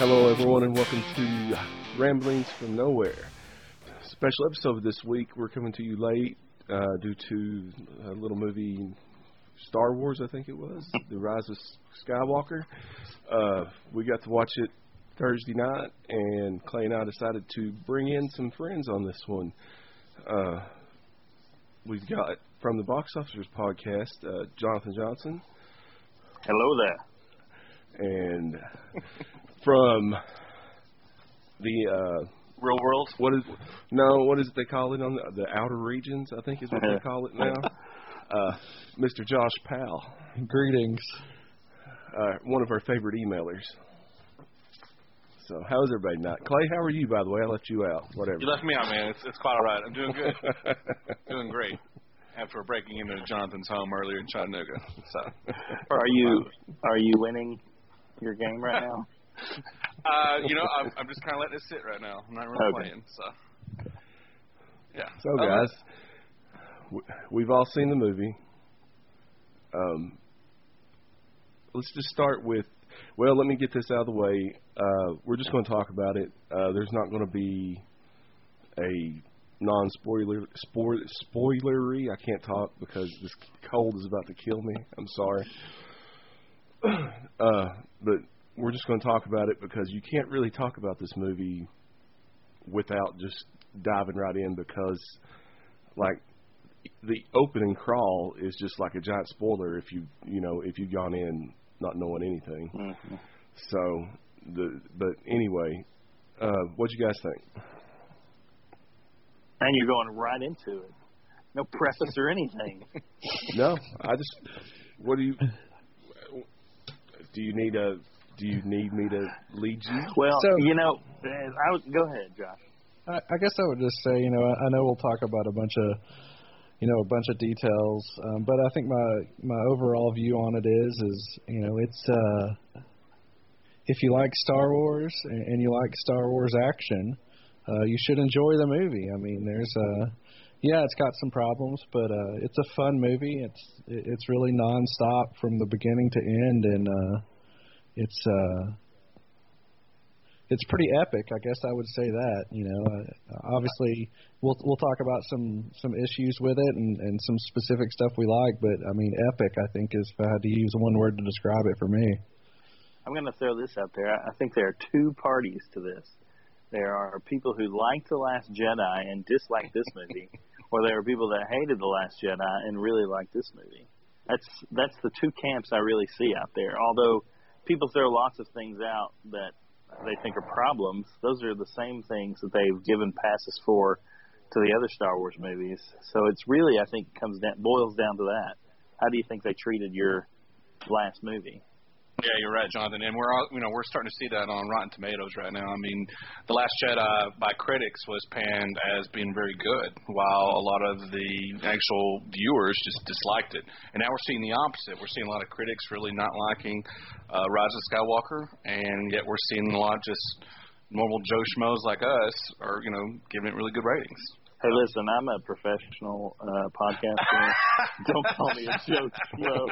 Hello everyone and welcome to Ramblings from Nowhere. Special episode this week. We're coming to you late due to a little movie, Star Wars I think it was, The Rise of Skywalker. We got to watch it Thursday night, and Clay and I decided to bring in some friends on this one. We've got, from the Box Officers podcast, Jonathan Johnson. Hello there. And from the Real World? What is it they call it on the Outer Regions, I think is what they call it now. Mr. Josh Powell. Greetings. One of our favorite emailers. So, how's everybody not? Clay, how are you, by the way? I left you out. Whatever. You left me out, man. It's quite all right. I'm doing good. Doing great. After breaking into Jonathan's home earlier in Chattanooga. So, are you winning your game right now? I'm just kind of letting it sit right now. I'm not really playing. So, yeah. So, guys, we've all seen the movie. Let's just start with. Well, let me get this out of the way. We're just going to talk about it. There's not going to be a non-spoilery. I can't talk because this cold is about to kill me. I'm sorry. But we're just going to talk about it because you can't really talk about this movie without just diving right in, because, like, the opening crawl is just like a giant spoiler if you've gone in not knowing anything. Mm-hmm. So, what'd you guys think? And you're going right into it. No preface or anything. No, do you need me to lead you? Well, go ahead, Josh. I guess I would just say, I know we'll talk about a bunch of details, but I think my overall view on it is it's if you like Star Wars and you like Star Wars action, you should enjoy the movie. I mean, it's got some problems, but it's a fun movie. It's really nonstop from the beginning to end, and it's pretty epic, I guess I would say that. Obviously, we'll talk about some issues with it and some specific stuff we like, but I mean, epic, I think, is if I had to use one word to describe it for me. I'm going to throw this out there. I think there are two parties to this. There are people who like The Last Jedi and dislike this movie, or there are people that hated The Last Jedi and really like this movie. That's the two camps I really see out there. Although people throw lots of things out that they think are problems, those are the same things that they've given passes for to the other Star Wars movies. So it's really, I think, boils down to that. How do you think they treated your last movie? Yeah, you're right, Jonathan. And we're starting to see that on Rotten Tomatoes right now. I mean, The Last Jedi by critics was panned as being very good, while a lot of the actual viewers just disliked it. And now we're seeing the opposite. We're seeing a lot of critics really not liking Rise of Skywalker, and yet we're seeing a lot of just normal Joe Schmoes like us are, giving it really good ratings. Hey, listen, I'm a professional podcaster. Don't call me a joke. No.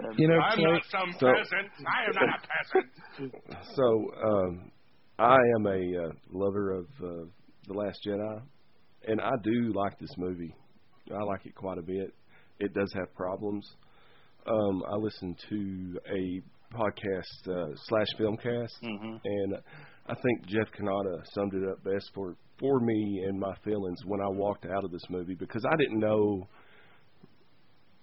I'm not peasant. I am not a peasant. So, I am a lover of The Last Jedi, and I do like this movie. I like it quite a bit. It does have problems. I listen to a podcast, /Filmcast, mm-hmm. and I think Jeff Cannata summed it up best for me and my feelings when I walked out of this movie, because I didn't know.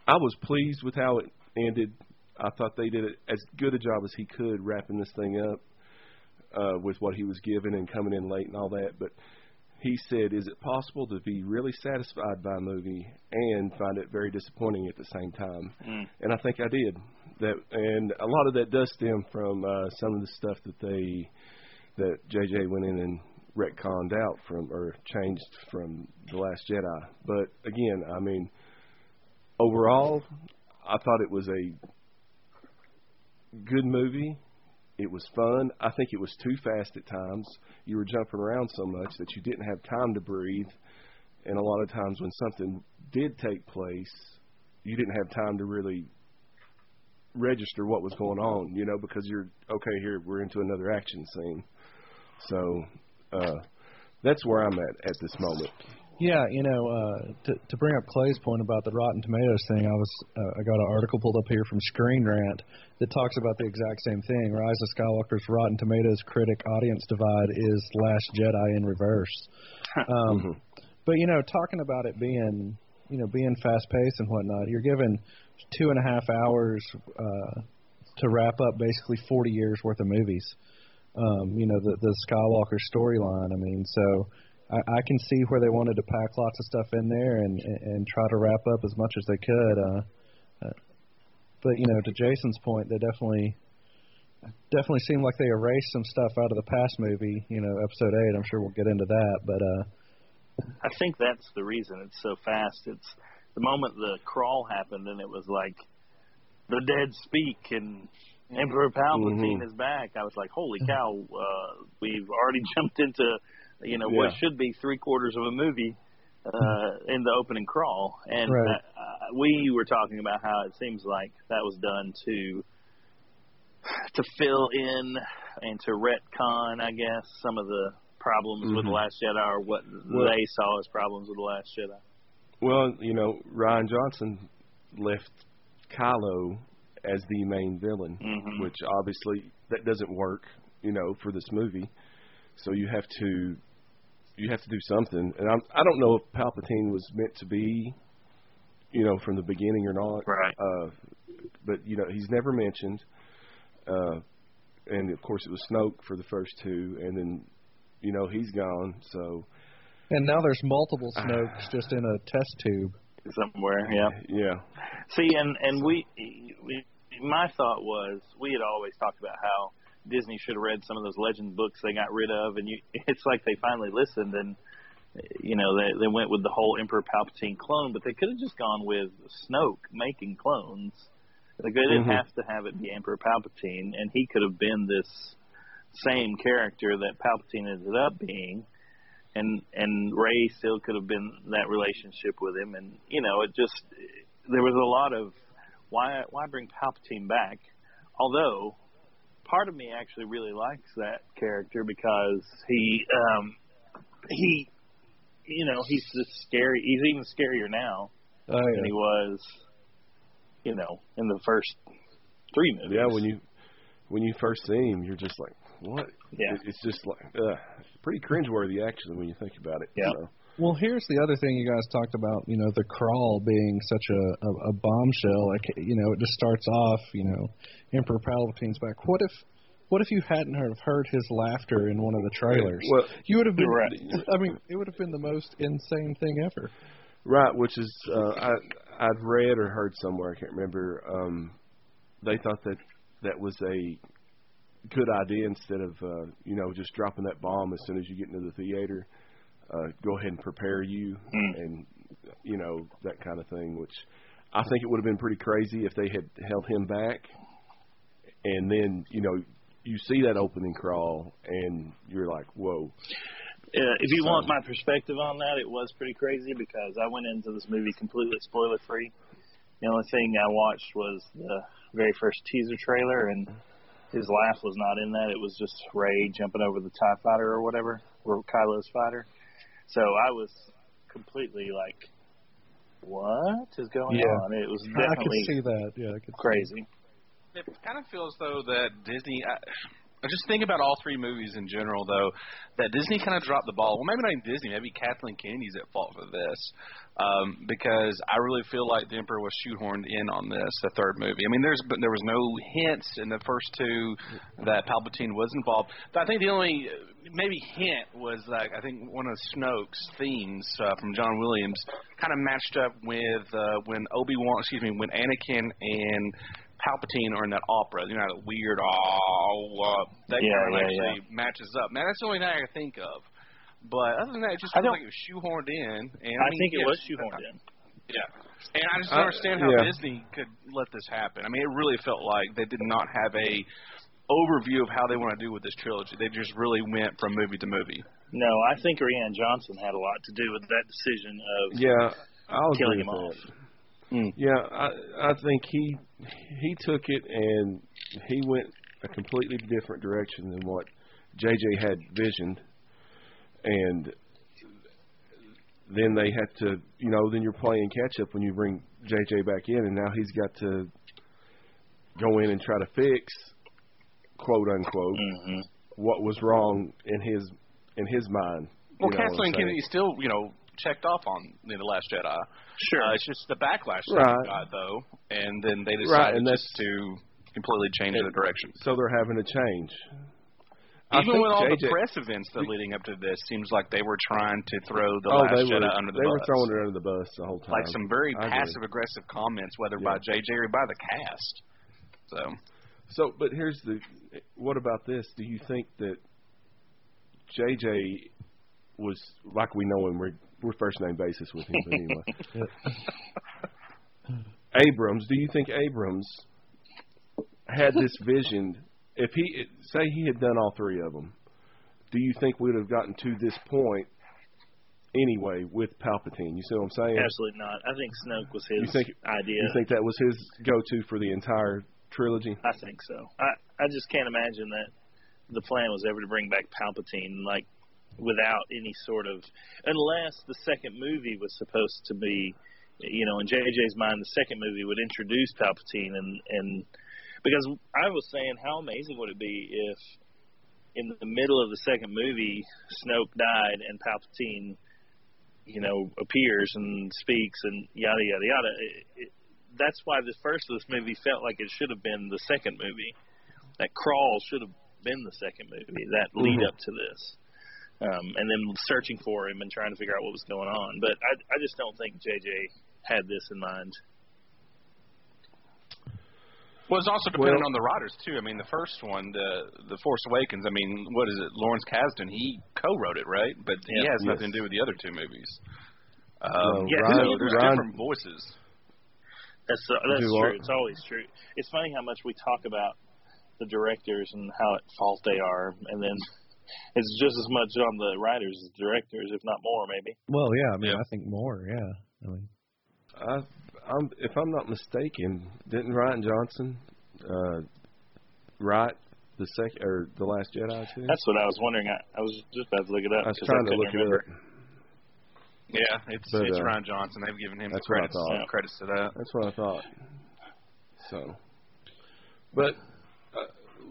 I was pleased with how it ended. I thought they did as good a job as he could wrapping this thing up with what he was given and coming in late and all that. But he said, is it possible to be really satisfied by a movie and find it very disappointing at the same time? Mm. And I think I did. And a lot of that does stem from some of the stuff that J.J. went in and retconned out from, or changed from The Last Jedi. But, again, I mean, overall, I thought it was a good movie. It was fun. I think it was too fast at times. You were jumping around so much that you didn't have time to breathe. And a lot of times when something did take place, you didn't have time to really register what was going on, you know, because you're, okay, here, we're into another action scene. So that's where I'm at this moment. Yeah, you know, to bring up Clay's point about the Rotten Tomatoes thing, I got an article pulled up here from Screen Rant that talks about the exact same thing. Rise of Skywalker's Rotten Tomatoes critic audience divide is Last Jedi in reverse. But, you know, talking about it being, you know, being fast-paced and whatnot, you're given 2.5 hours to wrap up basically 40 years' worth of movies. You know, the Skywalker storyline, I mean, so... I can see where they wanted to pack lots of stuff in there and try to wrap up as much as they could. But, you know, to Jason's point, they definitely seem like they erased some stuff out of the past movie, you know, Episode 8. I'm sure we'll get into that. But I think that's the reason it's so fast. It's the moment the crawl happened and it was like the dead speak and Emperor Palpatine is back. I was like, holy cow, we've already jumped into – you know, what should be 3/4 of a movie in the opening crawl. And we were talking about how it seems like that was done to fill in and to retcon, I guess, some of the problems with The Last Jedi or what they saw as problems with The Last Jedi. Well, you know, Ryan Johnson left Kylo as the main villain, which obviously that doesn't work, you know, for this movie. So you have to do something, and I don't know if Palpatine was meant to be, you know, from the beginning or not. Right. But you know, he's never mentioned, and of course it was Snoke for the first two, and then you know he's gone. So. And now there's multiple Snokes just in a test tube somewhere. Yeah. Yeah. See, and we my thought was we had always talked about how Disney should have read some of those Legends books they got rid of, and it's like they finally listened, and you know they went with the whole Emperor Palpatine clone, but they could have just gone with Snoke making clones. Like they didn't have to have it be Emperor Palpatine, and he could have been this same character that Palpatine ended up being, and Rey still could have been that relationship with him, and you know it just there was a lot of why bring Palpatine back, although. Part of me actually really likes that character because he, you know, he's just scary. He's even scarier now than he was, you know, in the first three movies. Yeah, when you first see him, you're just like, what? Yeah, it's just like pretty cringeworthy actually when you think about it. Yeah. So. Well, here's the other thing you guys talked about. You know, the crawl being such a bombshell. Like, you know, it just starts off. You know, Emperor Palpatine's back. What if you hadn't heard his laughter in one of the trailers? Well, you would have been. Right. I mean, it would have been the most insane thing ever. Right, which is I've read or heard somewhere. I can't remember. They thought that was a good idea instead of you know just dropping that bomb as soon as you get into the theater. Go ahead and prepare you and, you know, that kind of thing, which I think it would have been pretty crazy if they had held him back. And then, you know, you see that opening crawl and you're like, whoa. If you want my perspective on that, it was pretty crazy because I went into this movie completely spoiler-free. The only thing I watched was the very first teaser trailer, and his laugh was not in that. It was just Rey jumping over the TIE fighter or whatever, or Kylo's fighter. So I was completely like, what is going on? It was definitely crazy. It kind of feels, though, that Disney – I just think about all three movies in general, though, that Disney kind of dropped the ball. Well, maybe not even Disney. Maybe Kathleen Kennedy's at fault for this because I really feel like the Emperor was shoehorned in on this, the third movie. I mean, there was no hints in the first two that Palpatine was involved. But I think the only maybe hint was, like, I think one of Snoke's themes from John Williams kind of matched up with when Anakin and Palpatine or in that opera, you know, that weird, that matches up. Man, that's the only thing I can think of. But other than that, it just feels like it was shoehorned in. And I think it was shoehorned in. Yeah. And I just don't understand how Disney could let this happen. I mean, it really felt like they did not have a overview of how they want to do with this trilogy. They just really went from movie to movie. No, I think Ryan Johnson had a lot to do with that decision of killing him off. Mm. Yeah, I think he he took it and he went a completely different direction than what J.J. had visioned. And then they had to, you know, then you're playing catch-up when you bring J.J. back in, and now he's got to go in and try to fix, quote-unquote, what was wrong in his mind. Well, Kathleen Kennedy still, checked off on The Last Jedi. Sure. It's just the backlash that they got, though, and then they decided to completely change the direction. So they're having to change. Even with all the press events that leading up to this, seems like they were trying to throw The Last Jedi under the bus. They were throwing it under the bus the whole time. Like some very passive-aggressive comments, whether by J.J. or by the cast. So, but here's the – what about this? Do you think that J.J. was – like we know him, we're first-name basis with him, but anyway. Abrams, do you think Abrams had this vision – if he say he had done all three of them, do you think we would have gotten to this point anyway with Palpatine? You see what I'm saying? Absolutely not. I think Snoke was his idea. You think that was his go-to for the entire trilogy? I think so. I just can't imagine that the plan was ever to bring back Palpatine, like, without any sort of... Unless the second movie was supposed to be, in J.J.'s mind, the second movie would introduce Palpatine and because I was saying, how amazing would it be if in the middle of the second movie, Snoke died and Palpatine, appears and speaks and yada, yada, yada. That's why the first of this movie felt like it should have been the second movie. That crawl should have been the second movie, that lead up to this. And then searching for him and trying to figure out what was going on. But I just don't think J.J. had this in mind. Well, it's also dependent on the writers, too. I mean, the first one, The Force Awakens, I mean, what is it? Lawrence Kasdan, he co-wrote it, right? But he has nothing to do with the other two movies. There's different voices. That's true. It's always true. It's funny how much we talk about the directors and how at fault they are, and then it's just as much on the writers as the directors, if not more, maybe. Well, yeah, I mean, I think more, yeah. I mean, if I'm not mistaken, didn't Ryan Johnson write The Last Jedi too? That's what I was wondering. I was just about to look it up. I was trying to look it up. Yeah, it's Ryan Johnson. They've given him the credits to that. That's what I thought. So, but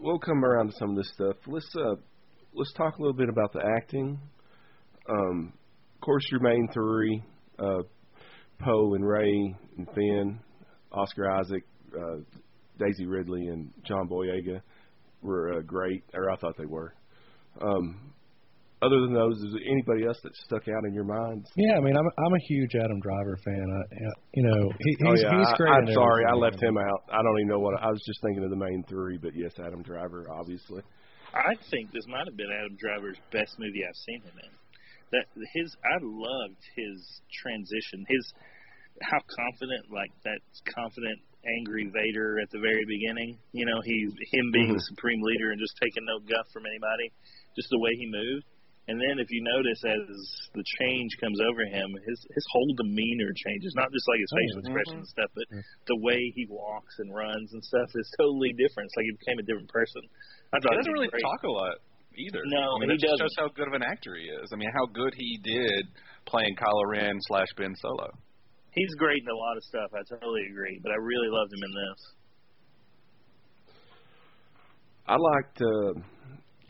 we'll come around to some of this stuff. Let's talk a little bit about the acting. Of course, your main three. Poe and Rey and Finn, Oscar Isaac, Daisy Ridley, and John Boyega were great, or I thought they were. Other than those, is there anybody else that stuck out in your minds? Yeah, I mean, I'm a huge Adam Driver fan. He's great. I'm sorry, I left him out. I don't even know what I was just thinking of the main three, but yes, Adam Driver, obviously. I think this might have been Adam Driver's best movie I've seen him in. I loved his transition. How confident, like that confident, angry Vader at the very beginning. Him being the supreme leader and just taking no guff from anybody. Just the way he moved. And then if you notice, as the change comes over him, his whole demeanor changes. Not just like his facial expression and stuff, but the way he walks and runs and stuff is totally different. It's like he became a different person. He doesn't really talk a lot. Either. No, he doesn't. Just shows how good of an actor he is. I mean, how good he did playing Kylo Ren / Ben Solo. He's great in a lot of stuff. I totally agree, but I really loved him in this. I liked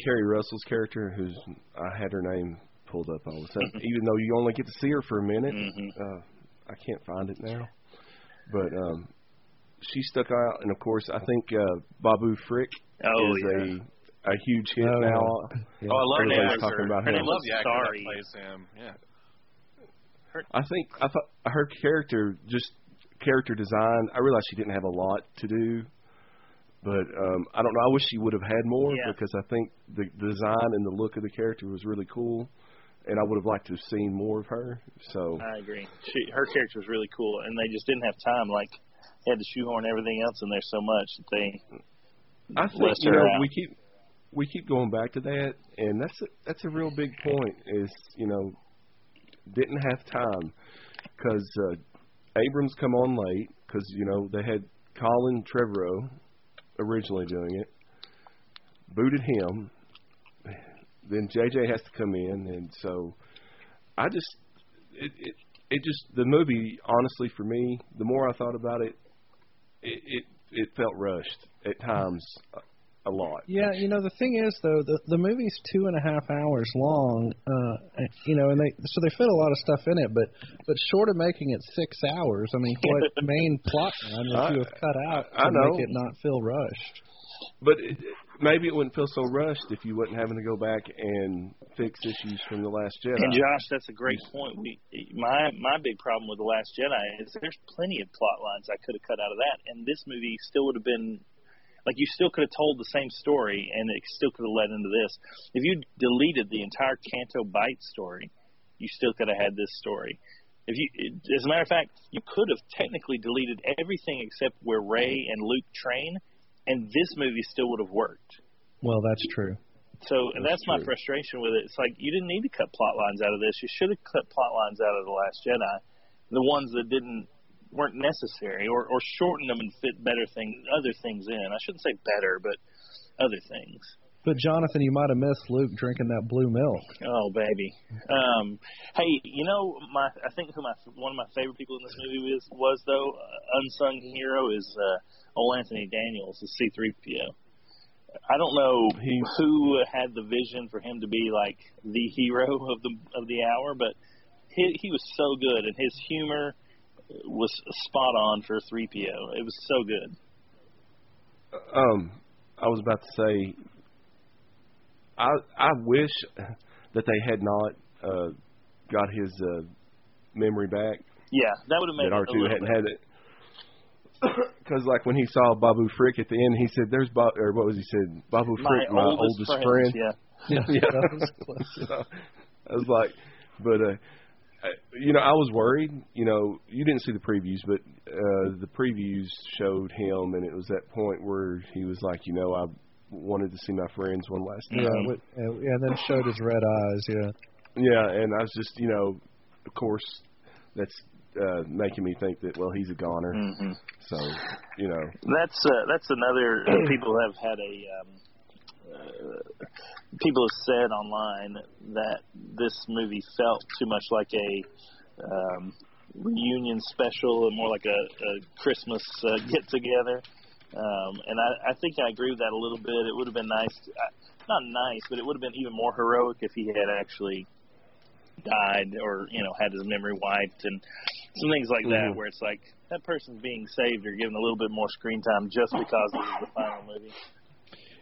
Kerry Russell's character, who's I had her name pulled up all the time, even though you only get to see her for a minute. I can't find it now, but she stuck out, and of course, I think Babu Frick is a huge hit now. Yeah. Oh, I love everybody's talking about him. I love the actor that plays him. Yeah. I thought her character, just character design. I realized she didn't have a lot to do, but I don't know. I wish she would have had more because I think the design and the look of the character was really cool, and I would have liked to have seen more of her. So I agree. Her character was really cool, and they just didn't have time. Like they had to shoehorn everything else in there so much that I think we keep going back to that, and that's a real big point is, didn't have time because Abrams come on late because, they had Colin Trevorrow originally doing it, booted him. Then JJ has to come in, and so I just the movie, honestly, for me, the more I thought about it, it felt rushed at times, a lot. Yeah, you know, the thing is, though, the movie's 2.5 hours long, you know, and so they fit a lot of stuff in it, but short of making it 6 hours, I mean, what main plot line would you have cut out to make it not feel rushed? But maybe it wouldn't feel so rushed if you wasn't having to go back and fix issues from The Last Jedi. And Josh, that's a great point. My big problem with The Last Jedi is there's plenty of plot lines I could have cut out of that, and this movie still would have been, like, you still could have told the same story, and it still could have led into this. If you deleted the entire Canto Bight story, you still could have had this story. As a matter of fact, you could have technically deleted everything except where Rey and Luke train, and this movie still would have worked. Well, that's true. So that's my frustration with it. It's like, you didn't need to cut plot lines out of this. You should have cut plot lines out of The Last Jedi, the ones that weren't necessary, or shorten them and fit other things in. I shouldn't say better, but other things. But, Jonathan, you might have missed Luke drinking that blue milk. Oh, baby. Hey, you know, one of my favorite people in this movie was though, unsung hero is old Anthony Daniels, is C-3PO. I don't know who had the vision for him to be, like, the hero of the hour, but he was so good, and his humor was spot on for 3PO. It was so good. I was about to say, I wish that they had not got his memory back. Yeah, that would have made it R2 hadn't had it. Because, like, when he saw Babu Frick at the end, he said, "There's Babu Frick, my oldest friend." Yeah. So, I was like, but. You know, I was worried. You know, you didn't see the previews, but the previews showed him, and it was that point where he was like, you know, I wanted to see my friends one last time. Yeah, and then showed his red eyes, yeah. Yeah, and I was just, you know, of course, that's making me think that, well, he's a goner. Mm-hmm. So, you know. That's another, people have had a... people have said online that this movie felt too much like a reunion special and more like a Christmas get-together. And I think I agree with that a little bit. It would have been nice, not nice, but it would have been even more heroic if he had actually died or, you know, had his memory wiped and some things like that, where it's like that person's being saved or given a little bit more screen time just because this is the final movie.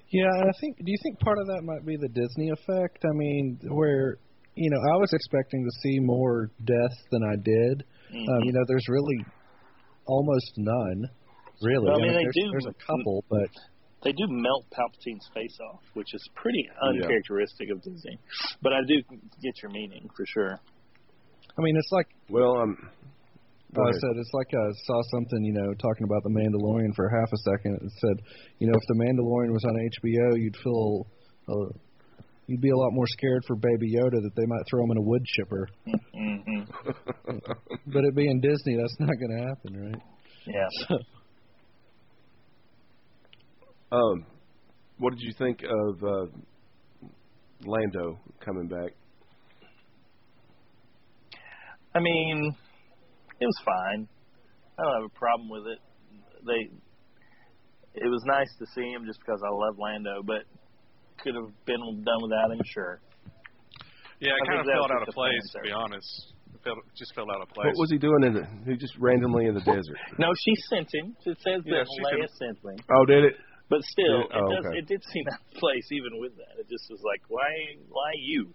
Yeah, and do you think part of that might be the Disney effect? I mean, where, you know, I was expecting to see more death than I did. Mm-hmm. You know, there's really almost none, really. Well, I mean, there's a couple, but... They do melt Palpatine's face off, which is pretty uncharacteristic of Disney. But I do get your meaning, for sure. I mean, it's like... Well, I said, it's like I saw something, you know, talking about The Mandalorian for half a second. It said, you know, if The Mandalorian was on HBO, you'd be a lot more scared for Baby Yoda that they might throw him in a wood chipper. Mm-hmm. But it being Disney, that's not going to happen, right? Yeah. What did you think of Lando coming back? I mean... It was fine. I don't have a problem with it. It was nice to see him just because I love Lando, but could have been done without him, sure. Yeah, it kind of felt out of place, to be honest. Just felt out of place. What was he doing he just randomly in the desert? No, she sent him. It says that Leia sent him. Oh, did it? But still, it did seem out of place even with that. It just was like, why you?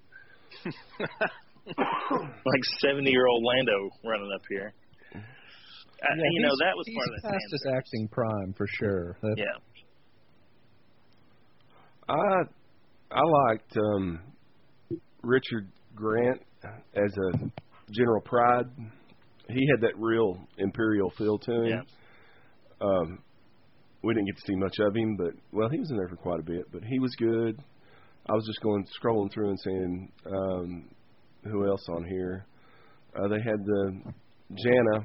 Like 70-year-old Lando running up here. You know, that was part of the past his acting prime for sure. I liked Richard Grant as a General Pride. He had that real imperial feel to him. Yeah. We didn't get to see much of him, but he was in there for quite a bit. But he was good. I was just scrolling through and seeing. Who else on here? They had the Jana,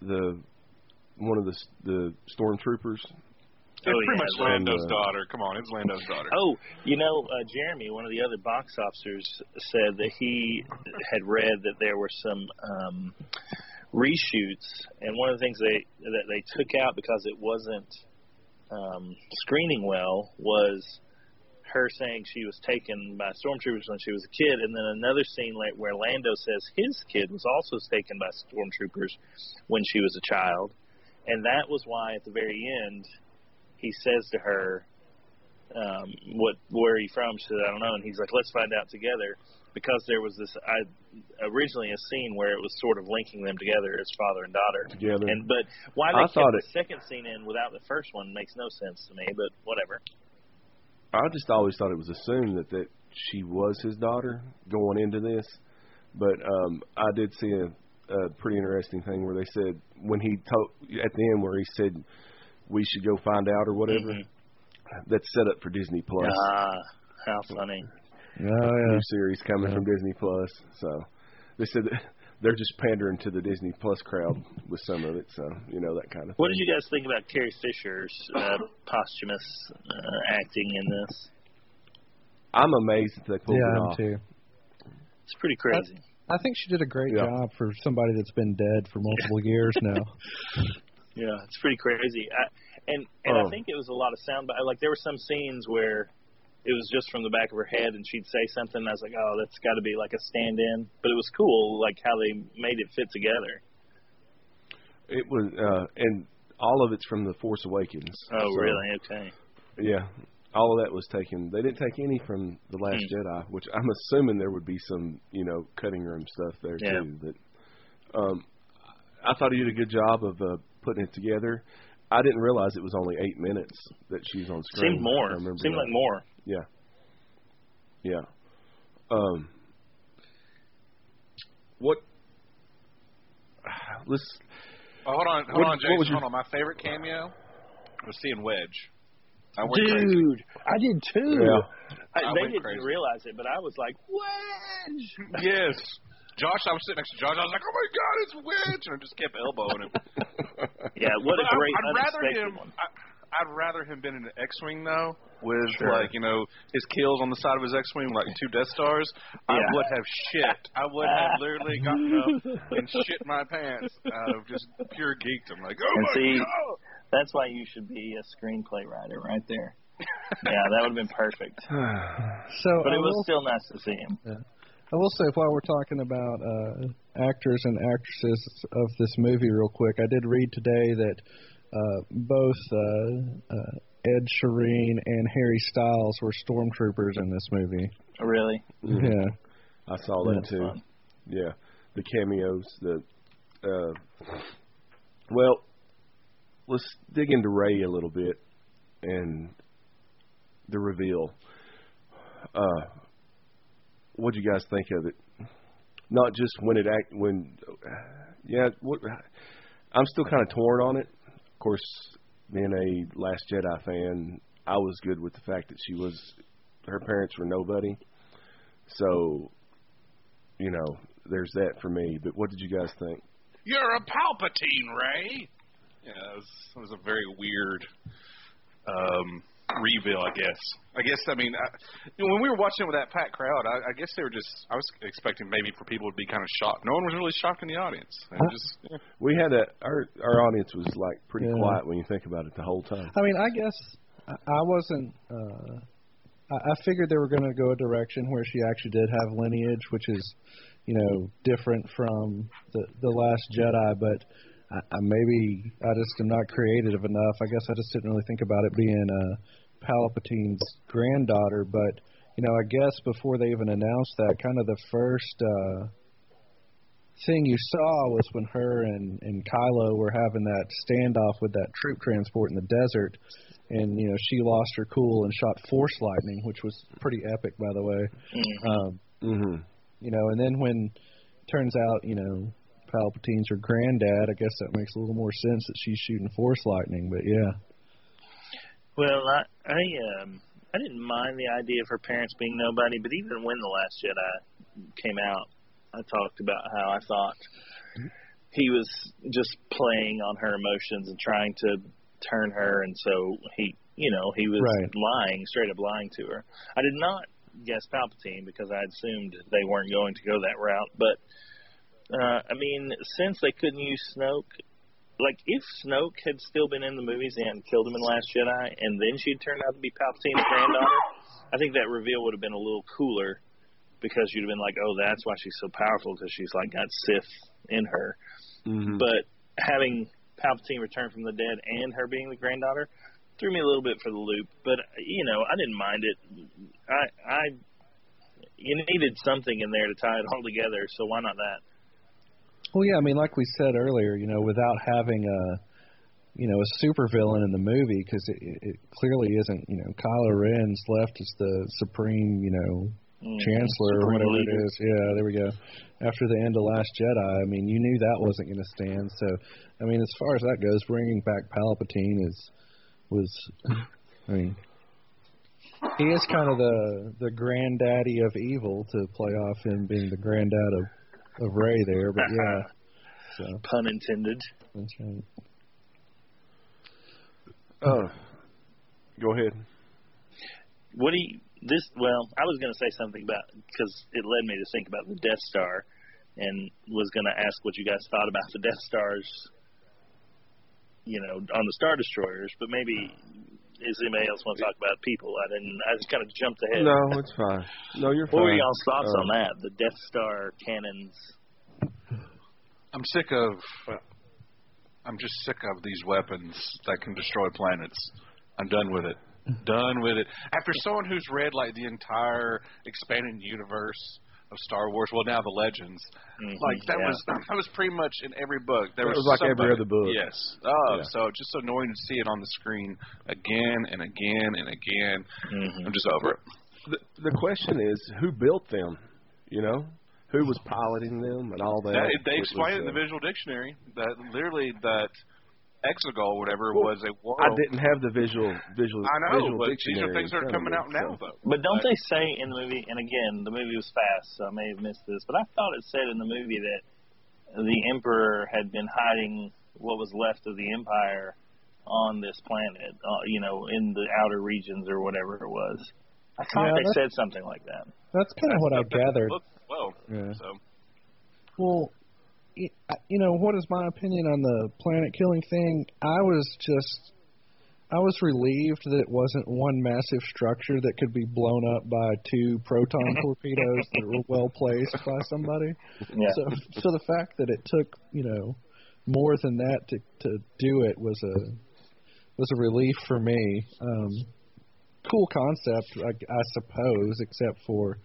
the one of the stormtroopers? It's pretty much Lando's daughter. Come on, it's Lando's daughter. Oh, you know, Jeremy, one of the other box officers, said that he had read that there were some reshoots, and one of the things that they took out because it wasn't screening well was her saying she was taken by stormtroopers when she was a kid, and then another scene like where Lando says his kid was also taken by stormtroopers when she was a child, and that was why at the very end he says to her, where are you from? She said, I don't know. And he's like, let's find out together. Because there was this originally a scene where it was sort of linking them together as father and daughter. Together. But why they kept the second scene in without the first one makes no sense to me, but whatever. I just always thought it was assumed that she was his daughter going into this. But I did see a pretty interesting thing where they said, when he at the end where he said, we should go find out or whatever. Mm-hmm. That's set up for Disney Plus. How funny! Oh, yeah. New series coming from Disney Plus. So they said that they're just pandering to the Disney Plus crowd with some of it. So you know that kind of thing. What did you guys think about Carrie Fisher's posthumous acting in this? I'm amazed that they pulled it off. Yeah, me too. It's pretty crazy. I think she did a great job for somebody that's been dead for multiple years now. Yeah, it's pretty crazy. I think it was a lot of sound. But like there were some scenes where it was just from the back of her head, and she'd say something. And I was like, oh, that's got to be like a stand-in. But it was cool, like how they made it fit together. It was, and all of it's from The Force Awakens. Oh, so, really? Okay. Yeah, all of that was taken. They didn't take any from The Last Jedi, which I'm assuming there would be some, cutting room stuff there too. But I thought he did a good job of putting it together. I didn't realize it was only 8 minutes that she's on screen. Seemed more. Seemed like more. Yeah. Yeah. What? Let's. Oh, hold on, Jason. Hold on. My favorite cameo was seeing Wedge. Dude, I did too. Yeah. They didn't realize it, but I was like, Wedge. Yes. Josh, I was sitting next to Josh. I was like, oh, my God, it's Wedge. And I just kept elbowing him. Yeah, what a great unexpected one. I'd rather him been in an X-Wing, though, with, his kills on the side of his X-Wing, like 2 Death Stars. Yeah. I would have literally gotten up and shit my pants out of just pure geekdom. Like, oh, God. That's why you should be a screenplay writer right there. Yeah, that would have been perfect. But it was still nice to see him. Yeah. I will say, while we're talking about actors and actresses of this movie real quick, I did read today that both Ed Sheeran and Harry Styles were stormtroopers in this movie. Oh, really? Mm-hmm. Yeah. I saw that, too. Fun. Yeah. The cameos. Well, let's dig into Rey a little bit and the reveal. What do you guys think of it? Not just I'm still kind of torn on it. Of course, being a Last Jedi fan, I was good with the fact that her parents were nobody. So, there's that for me. But what did you guys think? You're a Palpatine, Rey. Yeah, it was a very weird reveal, I guess. I mean, when we were watching it with that packed crowd, I guess they were just. I was expecting maybe for people to be kind of shocked. No one was really shocked in the audience. We had our audience was like pretty quiet when you think about it the whole time. I mean, I guess I wasn't. I figured they were going to go a direction where she actually did have lineage, which is, different from the Last Jedi, but. Maybe I just am not creative enough. I guess I just didn't really think about it being Palpatine's granddaughter. But, I guess before they even announced that, kind of the first thing you saw was when her and Kylo were having that standoff with that troop transport in the desert. And, she lost her cool and shot force lightning, which was pretty epic, by the way. And then when it turns out, Palpatine's her granddad, I guess that makes a little more sense that she's shooting force lightning, but yeah. Well, I didn't mind the idea of her parents being nobody, but even when The Last Jedi came out, I talked about how I thought he was just playing on her emotions and trying to turn her, and so he was lying, straight up lying to her. I did not guess Palpatine because I assumed they weren't going to go that route, but since they couldn't use Snoke, like if Snoke had still been in the movies and killed him in Last Jedi and then she'd turned out to be Palpatine's granddaughter, I think that reveal would have been a little cooler because you'd have been like, oh, that's why she's so powerful, because she's like got Sith in her. Mm-hmm. But having Palpatine return from the dead and her being the granddaughter threw me a little bit for the loop, but I didn't mind it. You needed something in there to tie it all together, so why not that? Well, yeah, like we said earlier, without having a supervillain in the movie, because it clearly isn't. Kylo Ren's left as the supreme, chancellor supreme or whatever leader. It is. Yeah, there we go. After the end of Last Jedi, you knew that wasn't going to stand. So, as far as that goes, bringing back Palpatine was. He is kind of the granddaddy of evil, to play off him being the granddad of Rey there, but yeah. So. Pun intended. That's right. Go ahead. I was going to say something about, because it led me to think about the Death Star, and was going to ask what you guys thought about the Death Stars, on the Star Destroyers, but maybe does anybody else want to talk about people? I just kind of jumped ahead. No, it's fine. No, you're fine. What were y'all's thoughts on that? The Death Star cannons. I'm just sick of these weapons that can destroy planets. I'm done with it. Done with it. After someone who's read like the entire expanded universe of Star Wars, well, now the Legends, was pretty much in every book. It was like somebody, every other book. Yes. Oh, yeah. So just annoying to see it on the screen again and again and again. Mm-hmm. I'm just over it. The question is, who built them? Who was piloting them and all that? They explained in the visual dictionary that literally that Exegol, whatever, was a world. I didn't have the visual. I know, visual but dictionary. These are things that are coming out now, though. But don't they say in the movie? And again, the movie was fast, so I may have missed this. But I thought it said in the movie that the Emperor had been hiding what was left of the Empire on this planet, in the outer regions or whatever it was. I thought they said something like that. That's kind of what I gathered. Well, yeah. So. Well, what is my opinion on the planet killing thing? I was relieved that it wasn't one massive structure that could be blown up by two proton torpedoes that were well placed by somebody. Yeah. So the fact that it took more than that to do it was a relief for me. Cool concept, I suppose, except for.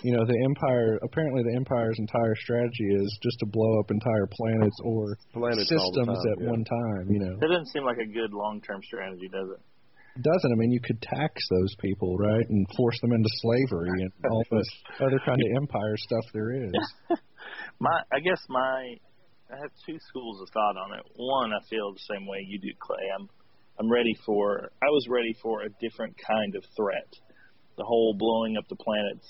The Empire, apparently the Empire's entire strategy is just to blow up entire planets or systems at one time, That doesn't seem like a good long-term strategy, does it? It doesn't. You could tax those people, right, and force them into slavery and all this other kind of Empire stuff there is. I have two schools of thought on it. One, I feel the same way you do, Clay. I was ready for a different kind of threat. The whole blowing up the planets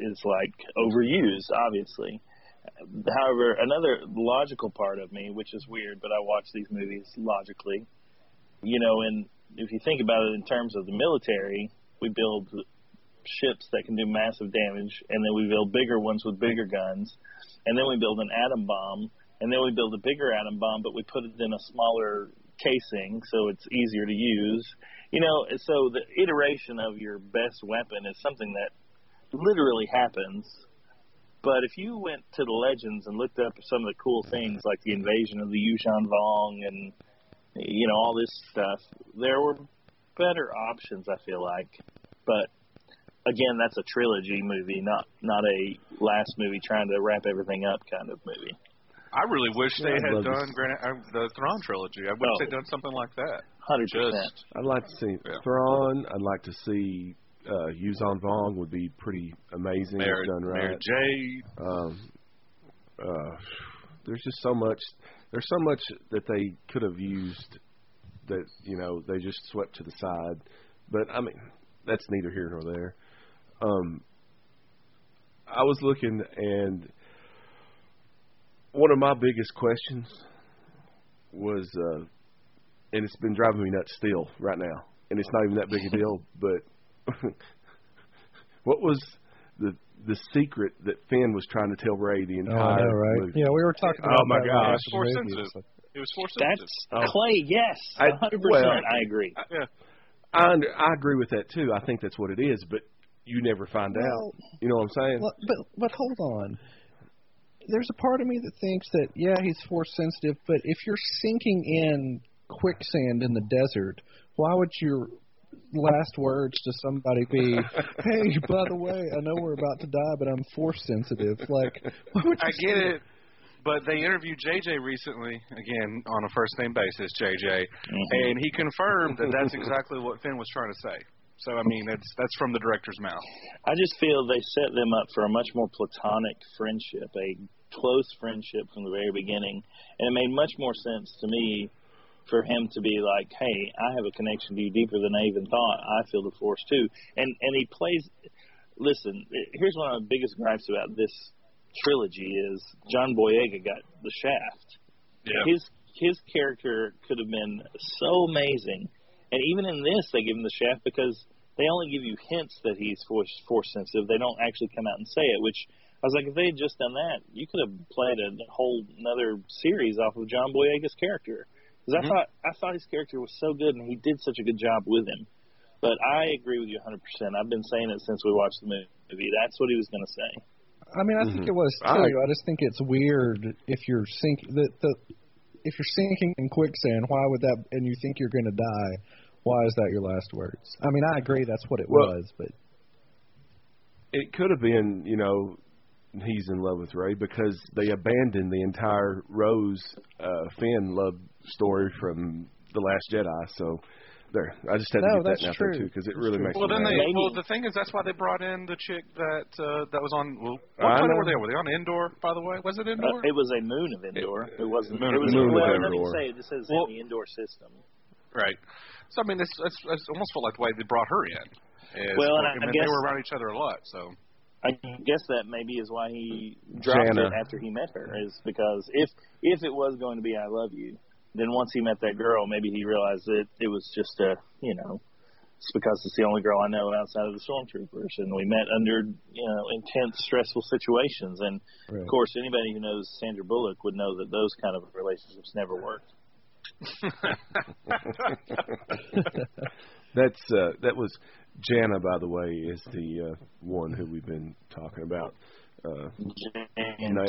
is like overused, obviously. However, another logical part of me, which is weird, but I watch these movies logically, and if you think about it in terms of the military, we build ships that can do massive damage, and then we build bigger ones with bigger guns, and then we build an atom bomb, and then we build a bigger atom bomb, but we put it in a smaller casing so it's easier to use. So the iteration of your best weapon is something that literally happens. But if you went to the Legends and looked up some of the cool things like the invasion of the Yushan Vong and all this stuff, there were better options, I feel like. But again, that's a trilogy movie, not a last movie trying to wrap everything up kind of movie. I really wish they had done the Thrawn trilogy. I wish they'd done something like that. 100%. I'd like to see Thrawn. I'd like to see Yuzhan Vong would be pretty amazing if done right. Mary J. There's just so much. There's so much that they could have used that they just swept to the side. But that's neither here nor there. I was looking and. one of my biggest questions was, and it's been driving me nuts still right now, and it's not even that big a deal, but what was the secret that Finn was trying to tell Rey the entire movie? Yeah, we were talking about that. Oh, my gosh. It was force sensitive. That's Clay, yes. 100%. I agree. I agree with that, too. I think that's what it is, but you never find out. You know what I'm saying? But hold on. There's a part of me that thinks that, yeah, he's force sensitive, but if you're sinking in quicksand in the desert, why would your last words to somebody be, hey, by the way, I know we're about to die, but I'm force sensitive? Like, why would you it. But they interviewed J.J. recently, again, on a first-name basis, J.J., mm-hmm. and he confirmed that that's exactly what Finn was trying to say. So, I mean, that's from the director's mouth. I just feel they set them up for a much more platonic friendship, a close friendship from the very beginning, and it made much more sense to me for him to be like, hey, I have a connection to you deeper than I even thought. I feel the Force, too. And he plays – listen, here's one of my biggest gripes about this trilogy is John Boyega got the shaft. Yeah. His character could have been so amazing, and even in this they give him the shaft because they only give you hints that he's force sensitive. They don't actually come out and say it, which I was like, if they had just done that, you could have played a whole another series off of John Boyega's character, because mm-hmm. I thought his character was so good and he did such a good job with him. But I agree with you 100%. I've been saying it since we watched the movie. That's what he was going to say. I mean, I think it was too. I just think it's weird if you're sinking in quicksand. Why would that? And you think you're going to die? Why is that your last words? I mean, I agree that's what it was, but it could have been, you know, he's in love with Rey because they abandoned the entire Rose Finn love story from The Last Jedi. So. There, I just had to get that out there too because it really makes. Well, then the thing is that's why they brought in the chick that was on. Well, what planet were they? Were they on Endor? By the way, was it Endor? It was a moon of Endor. It wasn't. Moon, it was moon of Endor. Let me say this is in the Endor system. Right. So I mean, it's almost felt like the way they brought her in. I guess they were around each other a lot. So I guess that maybe is why he dropped Jana. It after he met her is because if it was going to be I love you. Then once he met that girl, maybe he realized that it was just it's because it's the only girl I know outside of the Stormtroopers, and we met under intense, stressful situations. And right. Of course, anybody who knows Sandra Bullock would know that those kind of relationships never worked. That was Jana, by the way, is the one who we've been talking about. Jana,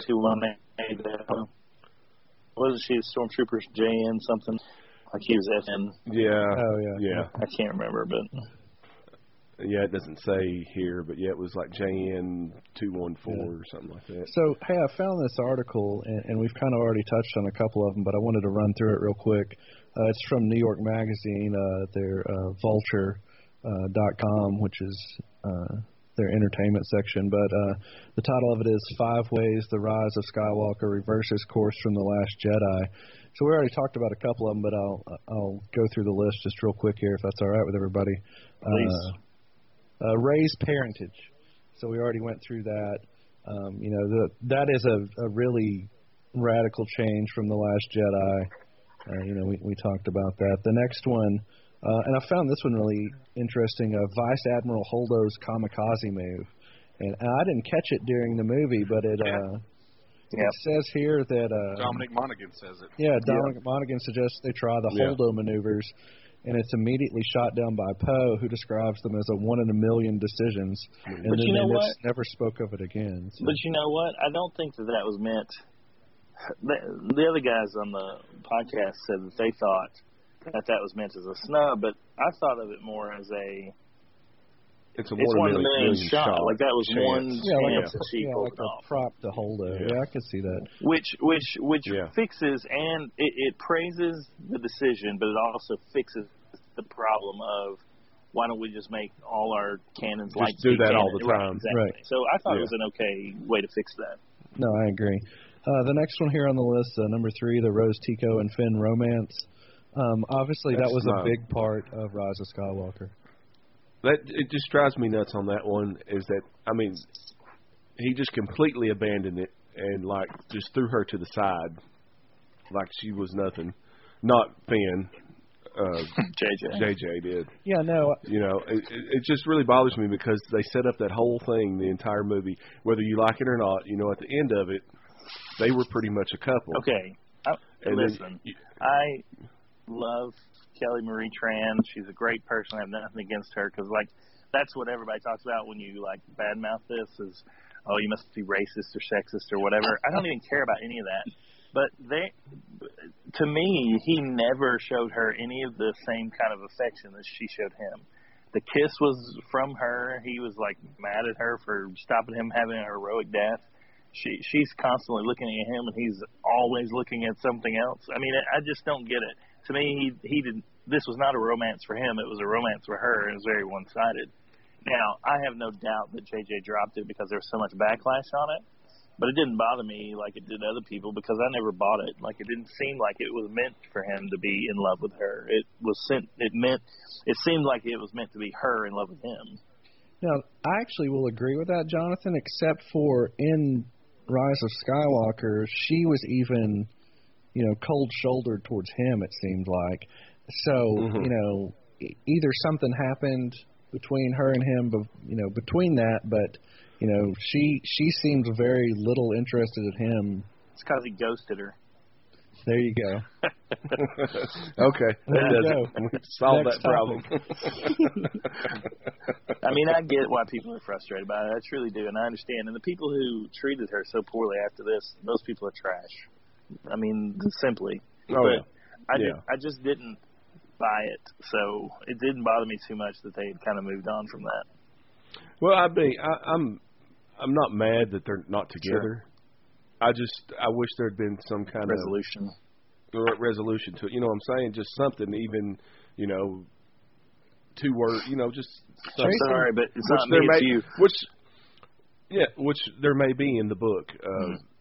wasn't she a Stormtrooper's JN something? Like he was FN. Yeah. Oh, yeah. I can't remember, but... Yeah, it doesn't say here, but yeah, it was like JN 214 or something like that. So, hey, I found this article, and we've kind of already touched on a couple of them, but I wanted to run through it real quick. It's from New York Magazine, their vulture.com, which is... their entertainment section, but the title of it is 5 Ways The Rise of Skywalker Reverses Course from The Last Jedi. So we already talked about a couple of them, but I'll go through the list just real quick here if that's all right with everybody. Please. Rey's parentage. So we already went through that. That is a really radical change from The Last Jedi. We talked about that. The next one. And I found this one really interesting, Vice Admiral Holdo's kamikaze move. And I didn't catch it during the movie, but it says here that... Dominic Monaghan says it. Yeah, Dominic Monaghan suggests they try the Holdo maneuvers, and it's immediately shot down by Poe, who describes them as a one-in-a-million decisions. And but then they never spoke of it again. So. But you know what? I don't think that was meant... The other guys on the podcast said that they thought... that was meant as a snub, but I thought of it more as a... It's one in a million shot. Like, that was one chance that she pulled off. Prop to hold it. Yeah, I could see that. Which fixes and it praises the decision, but it also fixes the problem of why don't we just make all our cannons like... Just do that all the time. Right, exactly. Right. So I thought it was an okay way to fix that. No, I agree. The next one here on the list, number 3, the Rose, Tico, and Finn romance... obviously, that was a big part of Rise of Skywalker. It just drives me nuts on that one, is that, I mean, he just completely abandoned it and, like, just threw her to the side like she was nothing. Not Finn. JJ did. Yeah, no. You know, it just really bothers me because they set up that whole thing, the entire movie, whether you like it or not, you know, at the end of it, they were pretty much a couple. Okay. Listen, I love Kelly Marie Tran. She's a great person. I have nothing against her because, like, that's what everybody talks about when you, like, badmouth this is, oh, you must be racist or sexist or whatever. I don't even care about any of that. But to me, he never showed her any of the same kind of affection that she showed him. The kiss was from her. He was, like, mad at her for stopping him having a heroic death. She's constantly looking at him, and he's always looking at something else. I mean, I just don't get it. To me, he didn't. This was not a romance for him. It was a romance for her, and it was very one-sided. Now, I have no doubt that J.J. dropped it because there was so much backlash on it. But it didn't bother me like it did other people because I never bought it. Like, it didn't seem like it was meant for him to be in love with her. It seemed like it was meant to be her in love with him. Now, I actually will agree with that, Jonathan, except for in Rise of Skywalker, she was even, you know, cold-shouldered towards him, it seemed like. So, you know, either something happened between her and him, you know, between that, but... You know, she seemed very little interested in him. It's because he ghosted her. There you go. Okay. There you go. We solved that problem. I mean, I get why people are frustrated by it. I truly do, and I understand. And the people who treated her so poorly after this, those people are trash. I mean, simply. Oh, but yeah. I just didn't buy it, so it didn't bother me too much that they had kind of moved on from that. Well, I'm not mad that they're not together. Sure. I wish there had been some kind of resolution to it. You know what I'm saying? Just something, even, you know, two words, you know, just something. Sorry, but it's not me, it's you. Which there may be in the book,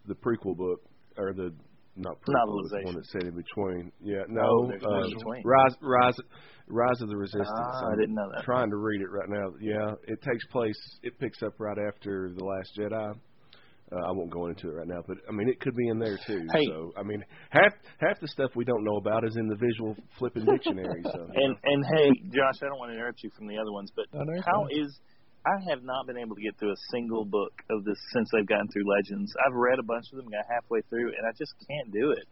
the prequel book, or the not prequel, the one that's set in between. Yeah, no, Rise of the Resistance. I didn't know that. Trying to read it right now. Yeah, it takes place. It picks up right after The Last Jedi. I won't go into it right now, but I mean, it could be in there too. Hey. So I mean, half the stuff we don't know about is in the visual flipping dictionary. So and hey, Josh, I don't want to interrupt you from the other ones, but I have not been able to get through a single book of this since I've gotten through Legends. I've read a bunch of them, got halfway through, and I just can't do it.